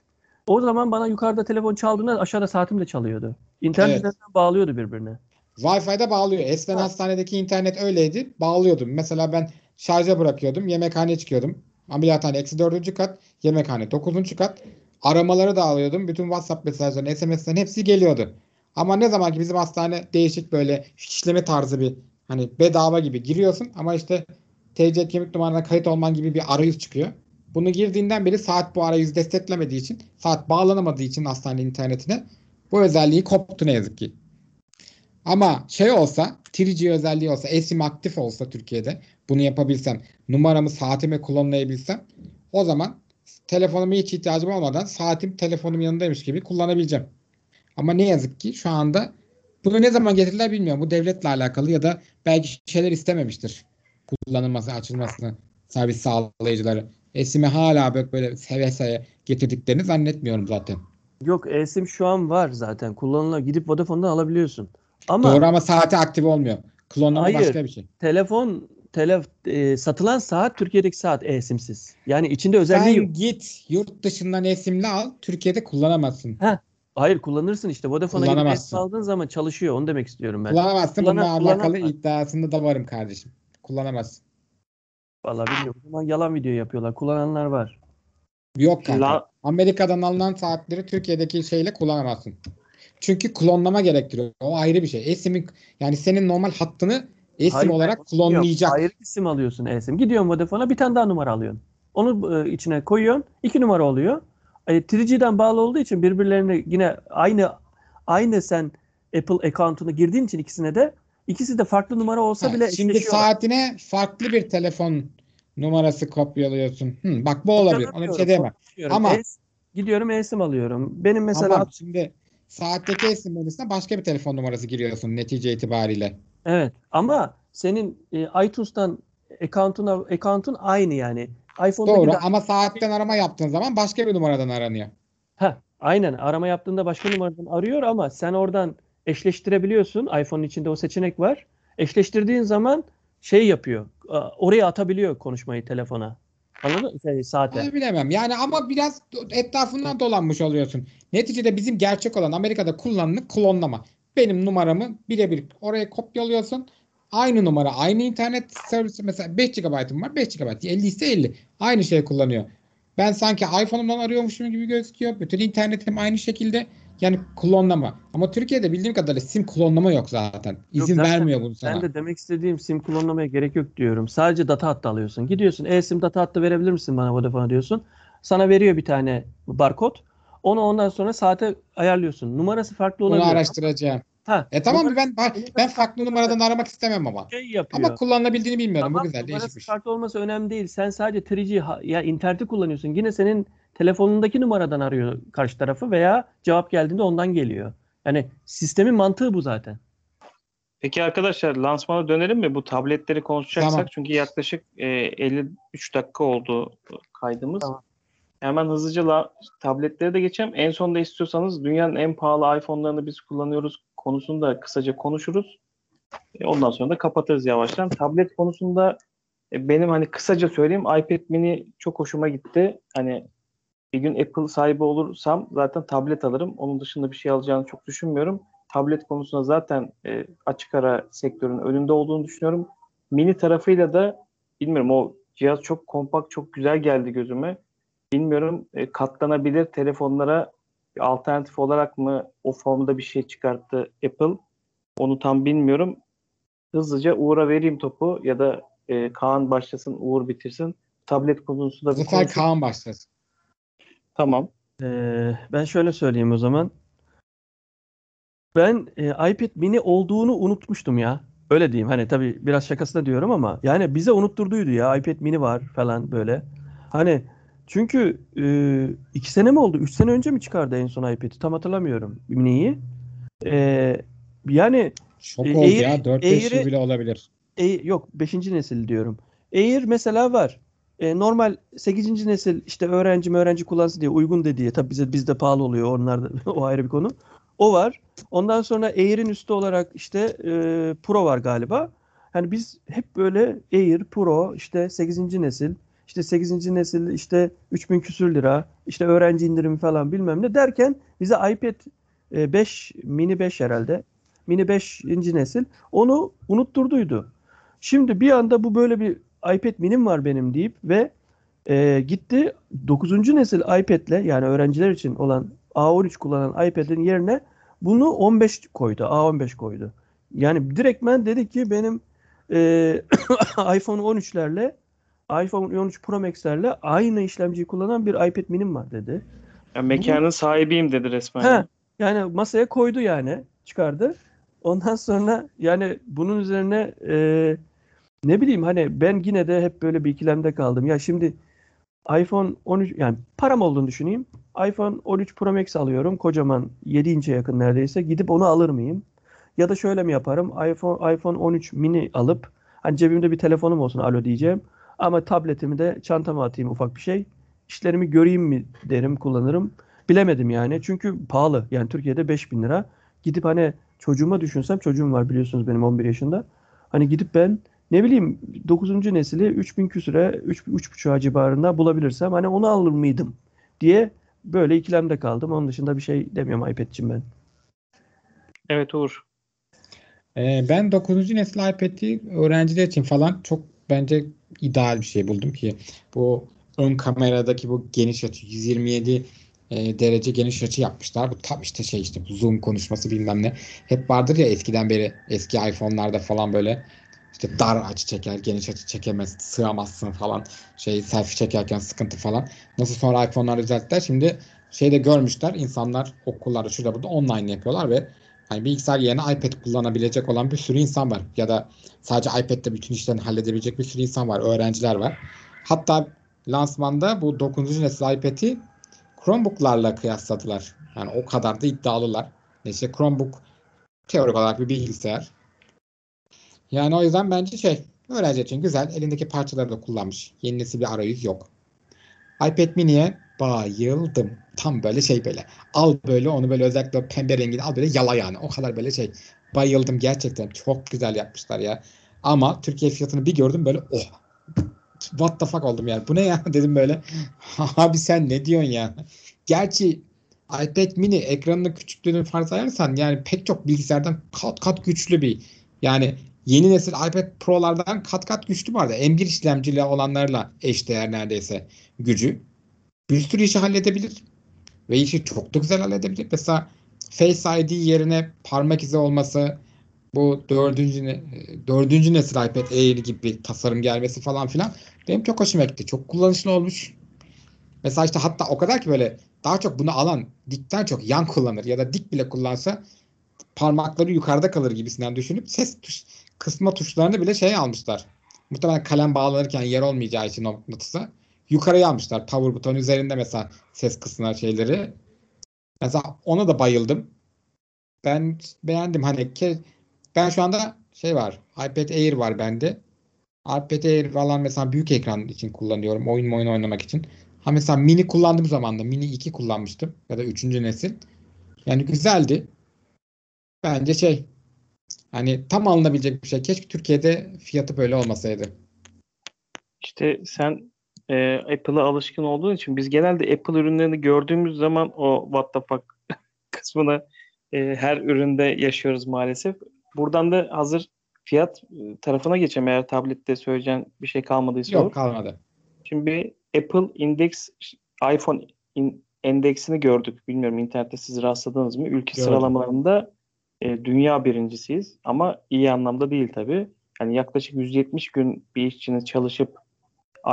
O zaman bana yukarıda telefon çaldığında aşağıda saatim de çalıyordu. İnternet üzerinden bağlıyordu birbirine. Wi-Fi'de bağlıyor. Eskiden hastanedeki internet öyleydi. Bağlıyordum. Mesela ben şarja bırakıyordum. Yemekhaneye çıkıyordum. Ameliyathane -4. kat. Yemekhane 9. kat. Aramaları da alıyordum. Bütün WhatsApp mesajlarının, SMS'lerin hepsi geliyordu. Ama ne zaman ki bizim hastane değişik böyle işleme tarzı bir hani bedava gibi giriyorsun ama işte TC kimlik numarana kayıt olman gibi bir arayüz çıkıyor. Bunu girdiğinden beri saat bu arayüzü desteklemediği için, saat bağlanamadığı için hastane internetine bu özelliği koptu ne yazık ki. Ama şey olsa, 3G özelliği olsa, eSIM aktif olsa Türkiye'de bunu yapabilsem, numaramı saatime klonlayabilsem o zaman telefonuma hiç ihtiyacım olmadan saatim telefonum yanındaymış gibi kullanabileceğim. Ama ne yazık ki şu anda bunu ne zaman getirdiler bilmiyorum. Bu devletle alakalı ya da belki şeyler istememiştir. Kullanılması, açılmasını servis sağlayıcıları. eSIM'i hala böyle seve seve getirdiklerini zannetmiyorum zaten. Yok, eSIM şu an var zaten. Kullanılan gidip Vodafone'dan alabiliyorsun. Ama, doğru ama saati aktif olmuyor. Klonlama başka bir şey. Telefon satılan saat Türkiye'deki saat eSIM'siz. Yani içinde özelliği yok. Sen git yurt dışından eSIM'li al, Türkiye'de kullanamazsın. Heh. Hayır kullanırsın işte. Vodafone'a gidip eSIM aldığın zaman çalışıyor. Onu demek istiyorum ben. Kullanamazsın. Bununla alakalı iddiasında da varım kardeşim. Kullanamazsın. Vallahi bilmiyorum. O zaman yalan video yapıyorlar. Kullananlar var. Yok kanka. Amerika'dan alınan saatleri Türkiye'deki şeyle kullanamazsın. Çünkü klonlama gerektiriyor. O ayrı bir şey. eSIM'in yani senin normal hattını eSIM olarak klonlayacak. Hayır, eSIM alıyorsun eSIM. Gidiyorsun Vodafone'a bir tane daha numara alıyorsun. Onu içine koyuyorsun. 2 numara oluyor. 3G'den bağlı olduğu için birbirlerine yine aynı sen Apple account'una girdiğin için ikisine de ikisi de farklı numara olsa bile şimdi saatine farklı bir telefon numarası kopyalıyorsun. Bak bu olabilir. Onu şey diyemem. Ama gidiyorum eSIM alıyorum. Benim mesela şimdi saatteki eSIM numarasına başka bir telefon numarası giriyorsun netice itibariyle. Evet ama senin iTunes'tan account'un aynı yani. Doğru ama saatten arama yaptığın zaman başka bir numaradan aranıyor. Aynen arama yaptığında başka numaradan arıyor ama sen oradan eşleştirebiliyorsun. iPhone'un içinde o seçenek var. Eşleştirdiğin zaman şey yapıyor. Oraya atabiliyor konuşmayı telefona. Anladın mı? Saate. Hayır, bilemem yani ama biraz etrafından dolanmış oluyorsun. Neticede bizim gerçek olan Amerika'da kullanılan klonlama. Benim numaramı birebir oraya kopyalıyorsun. Aynı numara, aynı internet servisi mesela 5 GB'ım var, 5 GB 50 ise 50. Aynı şeyi kullanıyor. Ben sanki iPhone'umdan arıyormuşum gibi gözüküyor. Bütün internetim aynı şekilde. Yani klonlama. Ama Türkiye'de bildiğim kadarıyla SIM klonlama yok zaten. İzin yok, vermiyor bunu sana. Ben de demek istediğim SIM klonlamaya gerek yok diyorum. Sadece data hattı alıyorsun. Gidiyorsun eSIM data hattı verebilir misin bana Vodafone'a diyorsun. Sana veriyor bir tane barkod. Onu ondan sonra saate ayarlıyorsun. Numarası farklı olabilir. Bunu araştıracağım. Tamam ben farklı numaradan aramak istemem ama. Ama kullanılabildiğini bilmiyorum. Tamam, bu güzel değişmiş. Farklı olması önemli değil. Sen sadece 3G ya interneti kullanıyorsun. Yine senin telefonundaki numaradan arıyor karşı tarafı veya cevap geldiğinde ondan geliyor. Yani sistemin mantığı bu zaten. Peki arkadaşlar lansmana dönelim mi? Bu tabletleri konuşacaksak çünkü yaklaşık 53 dakika oldu kaydımız. Tamam. Hemen hızlıca tabletlere de geçelim. En sonda istiyorsanız dünyanın en pahalı iPhone'larını biz kullanıyoruz konusunda kısaca konuşuruz. Ondan sonra da kapatırız yavaştan. Tablet konusunda benim hani kısaca söyleyeyim iPad Mini çok hoşuma gitti. Hani bir gün Apple sahibi olursam zaten tablet alırım. Onun dışında bir şey alacağını çok düşünmüyorum. Tablet konusunda zaten açık ara sektörün önünde olduğunu düşünüyorum. Mini tarafıyla da bilmiyorum o cihaz çok kompakt, çok güzel geldi gözüme. Bilmiyorum katlanabilir telefonlara alternatif olarak mı o formda bir şey çıkarttı Apple. Onu tam bilmiyorum. Hızlıca Uğur'a vereyim topu ya da Kaan başlasın, Uğur bitirsin. Tablet konusunda bir konuşalım. Kaan başlasın. Tamam. Ben şöyle söyleyeyim o zaman. Ben iPad Mini olduğunu unutmuştum ya. Öyle diyeyim, hani tabii biraz şakasına diyorum ama yani bize unutturduydu ya, iPad Mini var falan böyle. Hani çünkü 2 sene mi oldu? 3 sene önce mi çıkardı en son iPad'i? Tam hatırlamıyorum Mini'yi. Yani çok oldu ya. 4-5 yıl bile olabilir. Yok, 5. nesil diyorum. Air mesela var. Normal 8. nesil işte öğrenci kullansın diye uygun dediği, tabii bizde pahalı oluyor onlar da o ayrı bir konu. O var. Ondan sonra Air'in üstü olarak işte Pro var galiba. Yani biz hep böyle Air, Pro, işte 8. nesil, işte 8. nesil, işte 3000 küsür lira, işte öğrenci indirimi falan bilmem ne derken bize iPad 5, Mini 5 herhalde. Mini 5. nesil onu unutturduydu. Şimdi bir anda bu böyle bir iPad Mini'm var benim deyip ve gitti 9. nesil iPad'le, yani öğrenciler için olan A13 kullanan iPad'in yerine bunu A15 koydu. Yani direktmen dedi ki benim iPhone 13'lerle, iPhone 13 Pro Max'lerle aynı işlemciyi kullanan bir iPad Mini'm var dedi. Yani mekanın sahibiyim dedi resmen. He, yani masaya koydu, yani çıkardı. Ondan sonra yani bunun üzerine ne bileyim, hani ben yine de hep böyle bir ikilemde kaldım. Ya şimdi iPhone 13, yani param olduğunu düşüneyim. iPhone 13 Pro Max alıyorum. Kocaman 7 inçe yakın neredeyse. Gidip onu alır mıyım? Ya da şöyle mi yaparım? iPhone 13 mini alıp hani cebimde bir telefonum olsun, alo diyeceğim. Ama tabletimi de çantama atayım, ufak bir şey. İşlerimi göreyim mi derim, kullanırım. Bilemedim yani. Çünkü pahalı. Yani Türkiye'de 5.000 lira. Gidip hani çocuğuma düşünsem, çocuğum var biliyorsunuz benim 11 yaşında. Hani gidip ben ne bileyim 9. nesili 3000 küsüre, 3.5'a civarında bulabilirsem hani onu alır mıydım diye böyle ikilemde kaldım. Onun dışında bir şey demiyorum iPad'cim ben. Evet Uğur. Ben 9. nesil iPad'i öğrenciler için falan çok bence ideal bir şey buldum ki bu ön kameradaki bu geniş açı, 127 derece geniş açı yapmışlar. Bu tam işte bu zoom konuşması bilmem ne. Hep vardır ya eskiden beri, eski iPhone'larda falan böyle İşte dar açı çeker, geniş açı çekemez, sığamazsın falan. Selfie çekerken sıkıntı falan. Nasıl sonra iPhone'lar düzelttiler. Şimdi şeyde görmüşler, insanlar okullarda şurada burada online yapıyorlar ve hani bilgisayar yerine iPad kullanabilecek olan bir sürü insan var. Ya da sadece iPad'de bütün işlerini halledebilecek bir sürü insan var, öğrenciler var. Hatta lansmanda bu 9. nesil iPad'i Chromebook'larla kıyasladılar. Yani o kadar da iddialılar. İşte Chromebook teorik olarak bir bilgisayar. Yani o yüzden bence öğrenci için güzel. Elindeki parçaları da kullanmış. Yeni nesil bir arayüz yok. iPad Mini'ye bayıldım. Tam böyle böyle. Al böyle onu, böyle özellikle pembe rengini al, böyle yala yani. O kadar böyle bayıldım gerçekten. Çok güzel yapmışlar ya. Ama Türkiye fiyatını bir gördüm böyle oh. What the fuck oldum yani. Bu ne ya dedim böyle. Abi sen ne diyorsun ya. Gerçi iPad Mini ekranının küçüklüğünü farz edersen yani pek çok bilgisayardan kat güçlü bir, yani yeni nesil iPad Pro'lardan kat güçlü vardı. M1 işlemciyle olanlarla eşdeğer neredeyse gücü. Bir sürü işi halledebilir. Ve işi çok da güzel halledebilir. Mesela Face ID yerine parmak izi olması, bu 4. nesil iPad Air gibi bir tasarım gelmesi falan filan benim çok hoşuma gitti. Çok kullanışlı olmuş. Mesela işte hatta o kadar ki böyle daha çok bunu alan dikten çok yan kullanır ya da dik bile kullansa parmakları yukarıda kalır gibisinden düşünüp ses kısma tuşlarını bile almışlar. Muhtemelen kalem bağlanırken yer olmayacağı için o noktası yukarıya almışlar. Power butonu üzerinde mesela ses kısmına şeyleri. Mesela ona da bayıldım. Ben beğendim. Hani ben şu anda var. iPad Air var bende. iPad Air falan mesela büyük ekran için kullanıyorum. Oyun oynamak için. Ha mesela mini kullandığım zaman da mini 2 kullanmıştım. Ya da 3. nesil. Yani güzeldi. Bence hani tam alınabilecek bir şey. Keşke Türkiye'de fiyatı böyle olmasaydı. İşte sen Apple'a alışkın olduğun için biz genelde Apple ürünlerini gördüğümüz zaman o what the fuck kısmını her üründe yaşıyoruz maalesef. Buradan da hazır fiyat tarafına geçeyim, eğer tablette söyleyeceğin bir şey kalmadıysa. Yok, kalmadı. Şimdi Apple iPhone endeksini gördük. Bilmiyorum internette siz rastladınız mı? Ülke sıralamalarında dünya birincisiyiz ama iyi anlamda değil tabii. Yani yaklaşık 170 gün bir işçinin çalışıp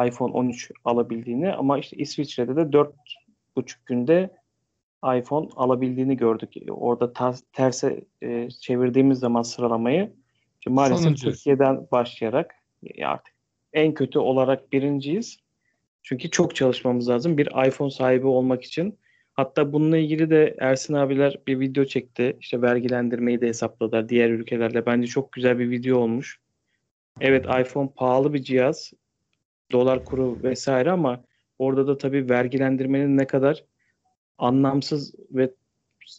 iPhone 13 alabildiğini ama İsviçre'de de 4,5 günde iPhone alabildiğini gördük. Orada terse çevirdiğimiz zaman sıralamayı maalesef sonuncu. Türkiye'den başlayarak artık en kötü olarak birinciyiz. Çünkü çok çalışmamız lazım bir iPhone sahibi olmak için. Hatta bununla ilgili de Ersin abiler bir video çekti. İşte vergilendirmeyi de hesapladılar diğer ülkelerle. Bence çok güzel bir video olmuş. Evet, iPhone pahalı bir cihaz. Dolar kuru vesaire ama orada da tabii vergilendirmenin ne kadar anlamsız ve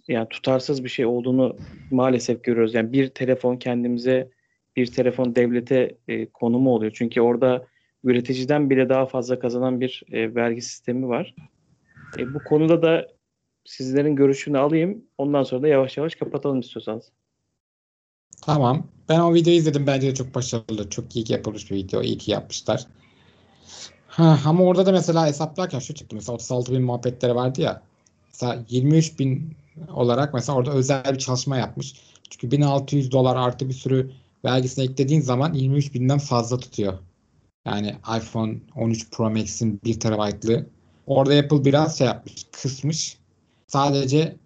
yani tutarsız bir şey olduğunu maalesef görüyoruz. Yani bir telefon kendimize, bir telefon devlete konumu oluyor. Çünkü orada üreticiden bile daha fazla kazanan bir vergi sistemi var. Bu konuda da sizlerin görüşünü alayım. Ondan sonra da yavaş yavaş kapatalım istiyorsanız. Tamam. Ben o videoyu izledim. Bence de çok başarılı. Çok iyi ki yapılmış bir video. İyi ki yapmışlar. Ama orada da mesela hesaplarken şu çıktı. Mesela 36.000 muhabbetleri vardı ya. Mesela 23.000 olarak mesela orada özel bir çalışma yapmış. Çünkü $1,600 artı bir sürü vergisini eklediğin zaman 23.000'den fazla tutuyor. Yani iPhone 13 Pro Max'in 1 terabaytlığı. Orada Apple biraz şey yapmış, kısmış. Sadece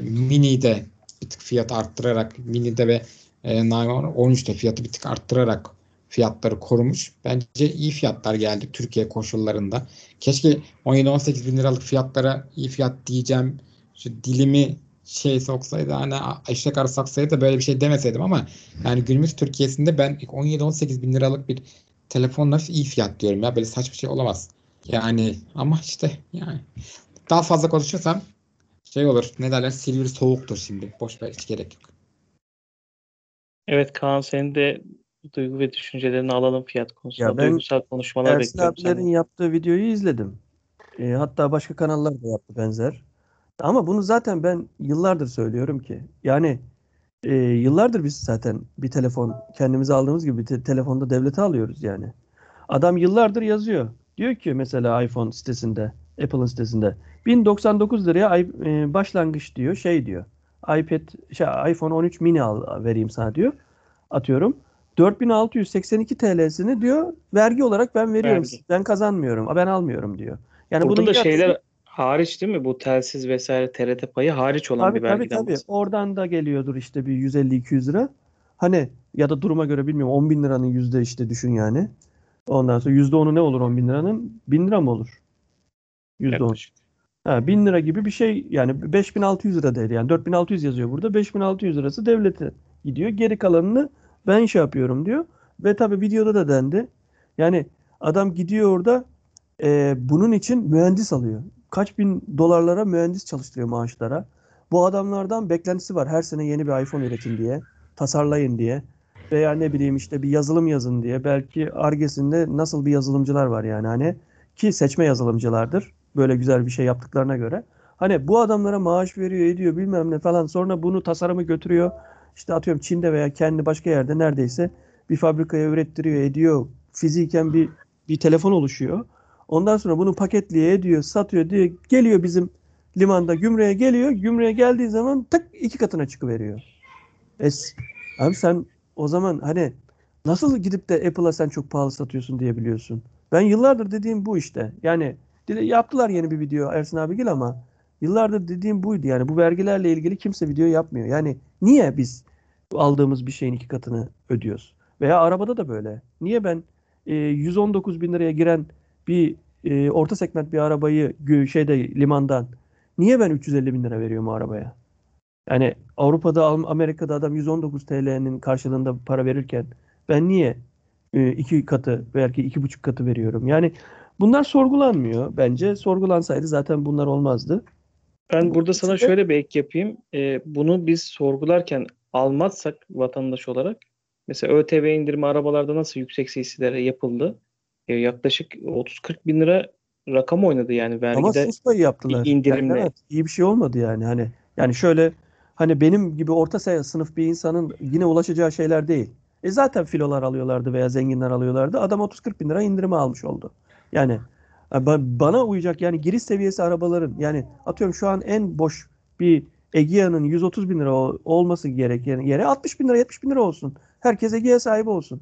Mini'de bir tık fiyat arttırarak, Mini'de ve 13'te fiyatı bir tık arttırarak fiyatları korumuş. Bence iyi fiyatlar geldi Türkiye koşullarında. Keşke 17-18 bin liralık fiyatlara iyi fiyat diyeceğim. Şu dilimi şey soksaydı, hani eşek arı saksaydı da böyle bir şey demeseydim ama yani günümüz Türkiye'sinde ben 17-18 bin liralık bir telefonla iyi fiyat diyorum ya. Böyle saçma şey olamaz. Yani ama işte yani daha fazla konuşursam şey olur, ne derler, Silivri soğuktur şimdi. Boş ver, hiç gerek yok. Evet Kaan, senin de duygu ve düşüncelerini alalım fiyat konusunda. Ya duygusal konuşmalar bekliyorum. Ersin abilerin yaptığı videoyu izledim. Hatta başka kanallar da yaptı benzer. Ama bunu zaten ben yıllardır söylüyorum ki yani yıllardır biz zaten bir telefon kendimize aldığımız gibi bir telefonda devlete alıyoruz yani. Adam yıllardır yazıyor. Diyor ki mesela iPhone sitesinde, Apple'ın sitesinde 1099 liraya başlangıç diyor, şey diyor. iPhone 13 mini al vereyim sana diyor. Atıyorum. 4.682 TL'sini diyor vergi olarak ben veriyorum. Vergi. Ben kazanmıyorum. Ben almıyorum diyor. Yani burada da şeyler hariç değil mi? Bu telsiz vesaire TRT payı hariç olan tabii, bir vergiden. Tabii. Oradan da geliyordur işte bir 150-200 lira. Hani ya da duruma göre bilmiyorum 10.000 liranın yüzde işte düşün yani. Ondan sonra %10'u ne olur 10.000 liranın? 1.000 lira mı olur? %10. Ha, 1.000 lira gibi bir şey yani 5.600 lira değil yani 4.600 yazıyor burada. 5.600 lirası devlete gidiyor. Geri kalanını ben şey yapıyorum diyor. Ve tabii videoda da dendi. Yani adam gidiyor orada bunun için mühendis alıyor. Kaç bin dolarlara mühendis çalıştırıyor maaşlara. Bu adamlardan beklentisi var. Her sene yeni bir iPhone üretin diye. Tasarlayın diye. Veya ne bileyim işte bir yazılım yazın diye. Belki Ar-Ge'sinde nasıl bir yazılımcılar var yani hani ki seçme yazılımcılardır. Böyle güzel bir şey yaptıklarına göre. Hani bu adamlara maaş veriyor, ediyor bilmem ne falan. Sonra bunu tasarımı götürüyor. İşte atıyorum Çin'de veya kendi başka yerde neredeyse bir fabrikaya ürettiriyor, ediyor. Fiziken bir telefon oluşuyor. Ondan sonra bunu paketliye ediyor, satıyor diyor. Geliyor bizim limanda gümrüğe geliyor. Gümrüğe geldiği zaman tık 2 katına çıkıveriyor. Abi sen o zaman hani nasıl gidip de Apple'a sen çok pahalı satıyorsun diyebiliyorsun. Ben yıllardır dediğim bu işte. Yani yaptılar yeni bir video Ersin abigil ama yıllardır dediğim buydu. Yani bu vergilerle ilgili kimse video yapmıyor. Yani niye biz aldığımız bir şeyin 2 katını ödüyoruz? Veya arabada da böyle. Niye ben 119 bin liraya giren bir orta segment bir arabayı limandan niye ben 350 bin lira veriyorum o arabaya? Yani Avrupa'da, Amerika'da adam 119 TL'nin karşılığında para verirken ben niye 2 katı belki 2,5 katı veriyorum? Yani bunlar sorgulanmıyor bence. Sorgulansaydı zaten bunlar olmazdı. Ben burada sana şöyle bir ek yapayım. Bunu biz sorgularken almazsak vatandaş olarak mesela ÖTV indirimi arabalarda nasıl yüksek CC'lere yapıldı? Yaklaşık 30-40 bin lira rakam oynadı yani vergide. Ama sus payı yaptılar. İndirimle. Yani evet, iyi bir şey olmadı yani. Yani şöyle hani benim gibi orta sınıf bir insanın yine ulaşacağı şeyler değil. Zaten filolar alıyorlardı veya zenginler alıyorlardı. Adam 30-40 bin lira indirimi almış oldu. Yani bana uyacak yani giriş seviyesi arabaların yani atıyorum şu an en boş bir Egea'nın 130 bin lira olması gereken yere 60 bin lira 70 bin lira olsun. Herkes Egea sahibi olsun.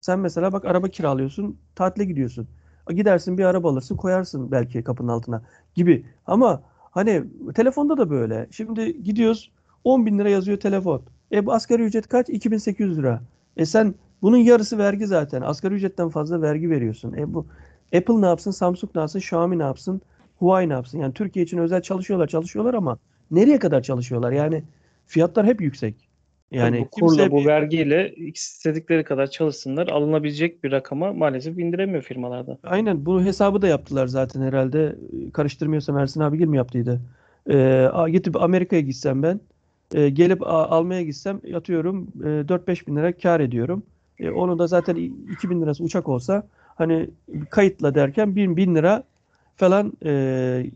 Sen mesela bak araba kiralıyorsun, tatile gidiyorsun. Gidersin bir araba alırsın koyarsın belki kapının altına gibi ama Hani telefonda da böyle. Şimdi gidiyoruz 10.000 lira yazıyor telefon. Bu asgari ücret kaç? 2.800 lira. Sen bunun yarısı vergi zaten. Asgari ücretten fazla vergi veriyorsun. Bu Apple ne yapsın? Samsung ne yapsın? Xiaomi ne yapsın? Huawei ne yapsın? Yani Türkiye için özel çalışıyorlar ama nereye kadar çalışıyorlar? Yani fiyatlar hep yüksek. Yani bu kurla bu vergiyle istedikleri kadar çalışsınlar, alınabilecek bir rakama maalesef indiremiyor firmalarda. Aynen, bu hesabı da yaptılar zaten herhalde. Karıştırmıyorsam Ersin abigil mi yaptıydı? Gidip Amerika'ya gitsem ben, gelip almaya gitsem atıyorum 4-5 bin lira kar ediyorum. Onu da zaten 2 bin lirası uçak olsa hani kayıtla derken 1000 lira falan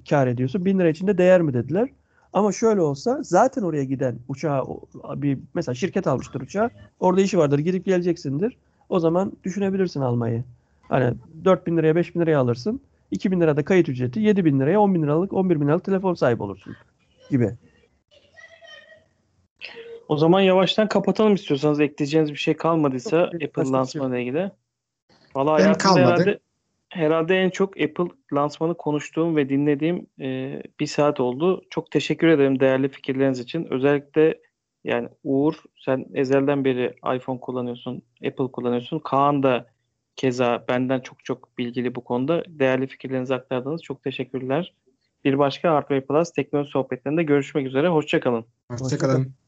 kar ediyorsun. 1000 lira içinde değer mi dediler. Ama şöyle olsa zaten oraya giden uçağa bir mesela şirket almıştır uçağı. Orada işi vardır. Gidip geleceksindir. O zaman düşünebilirsin almayı. Hani 4.000 liraya 5.000 liraya alırsın. 2.000 lirada kayıt ücreti 7.000 liraya 10.000 liralık 11.000 liralık telefon sahibi olursun gibi. O zaman yavaştan kapatalım istiyorsanız, ekleyeceğiniz bir şey kalmadıysa Apple lansmanına ilgili. Valla hayatımda herhalde en çok Apple lansmanı konuştuğum ve dinlediğim bir saat oldu. Çok teşekkür ederim değerli fikirleriniz için. Özellikle yani Uğur, sen ezelden beri iPhone kullanıyorsun, Apple kullanıyorsun. Kaan da keza benden çok bilgili bu konuda. Değerli fikirlerinizi aktardınız. Çok teşekkürler. Bir başka Hardware Plus teknoloji sohbetlerinde görüşmek üzere. Hoşça kalın. Hoşça kalın.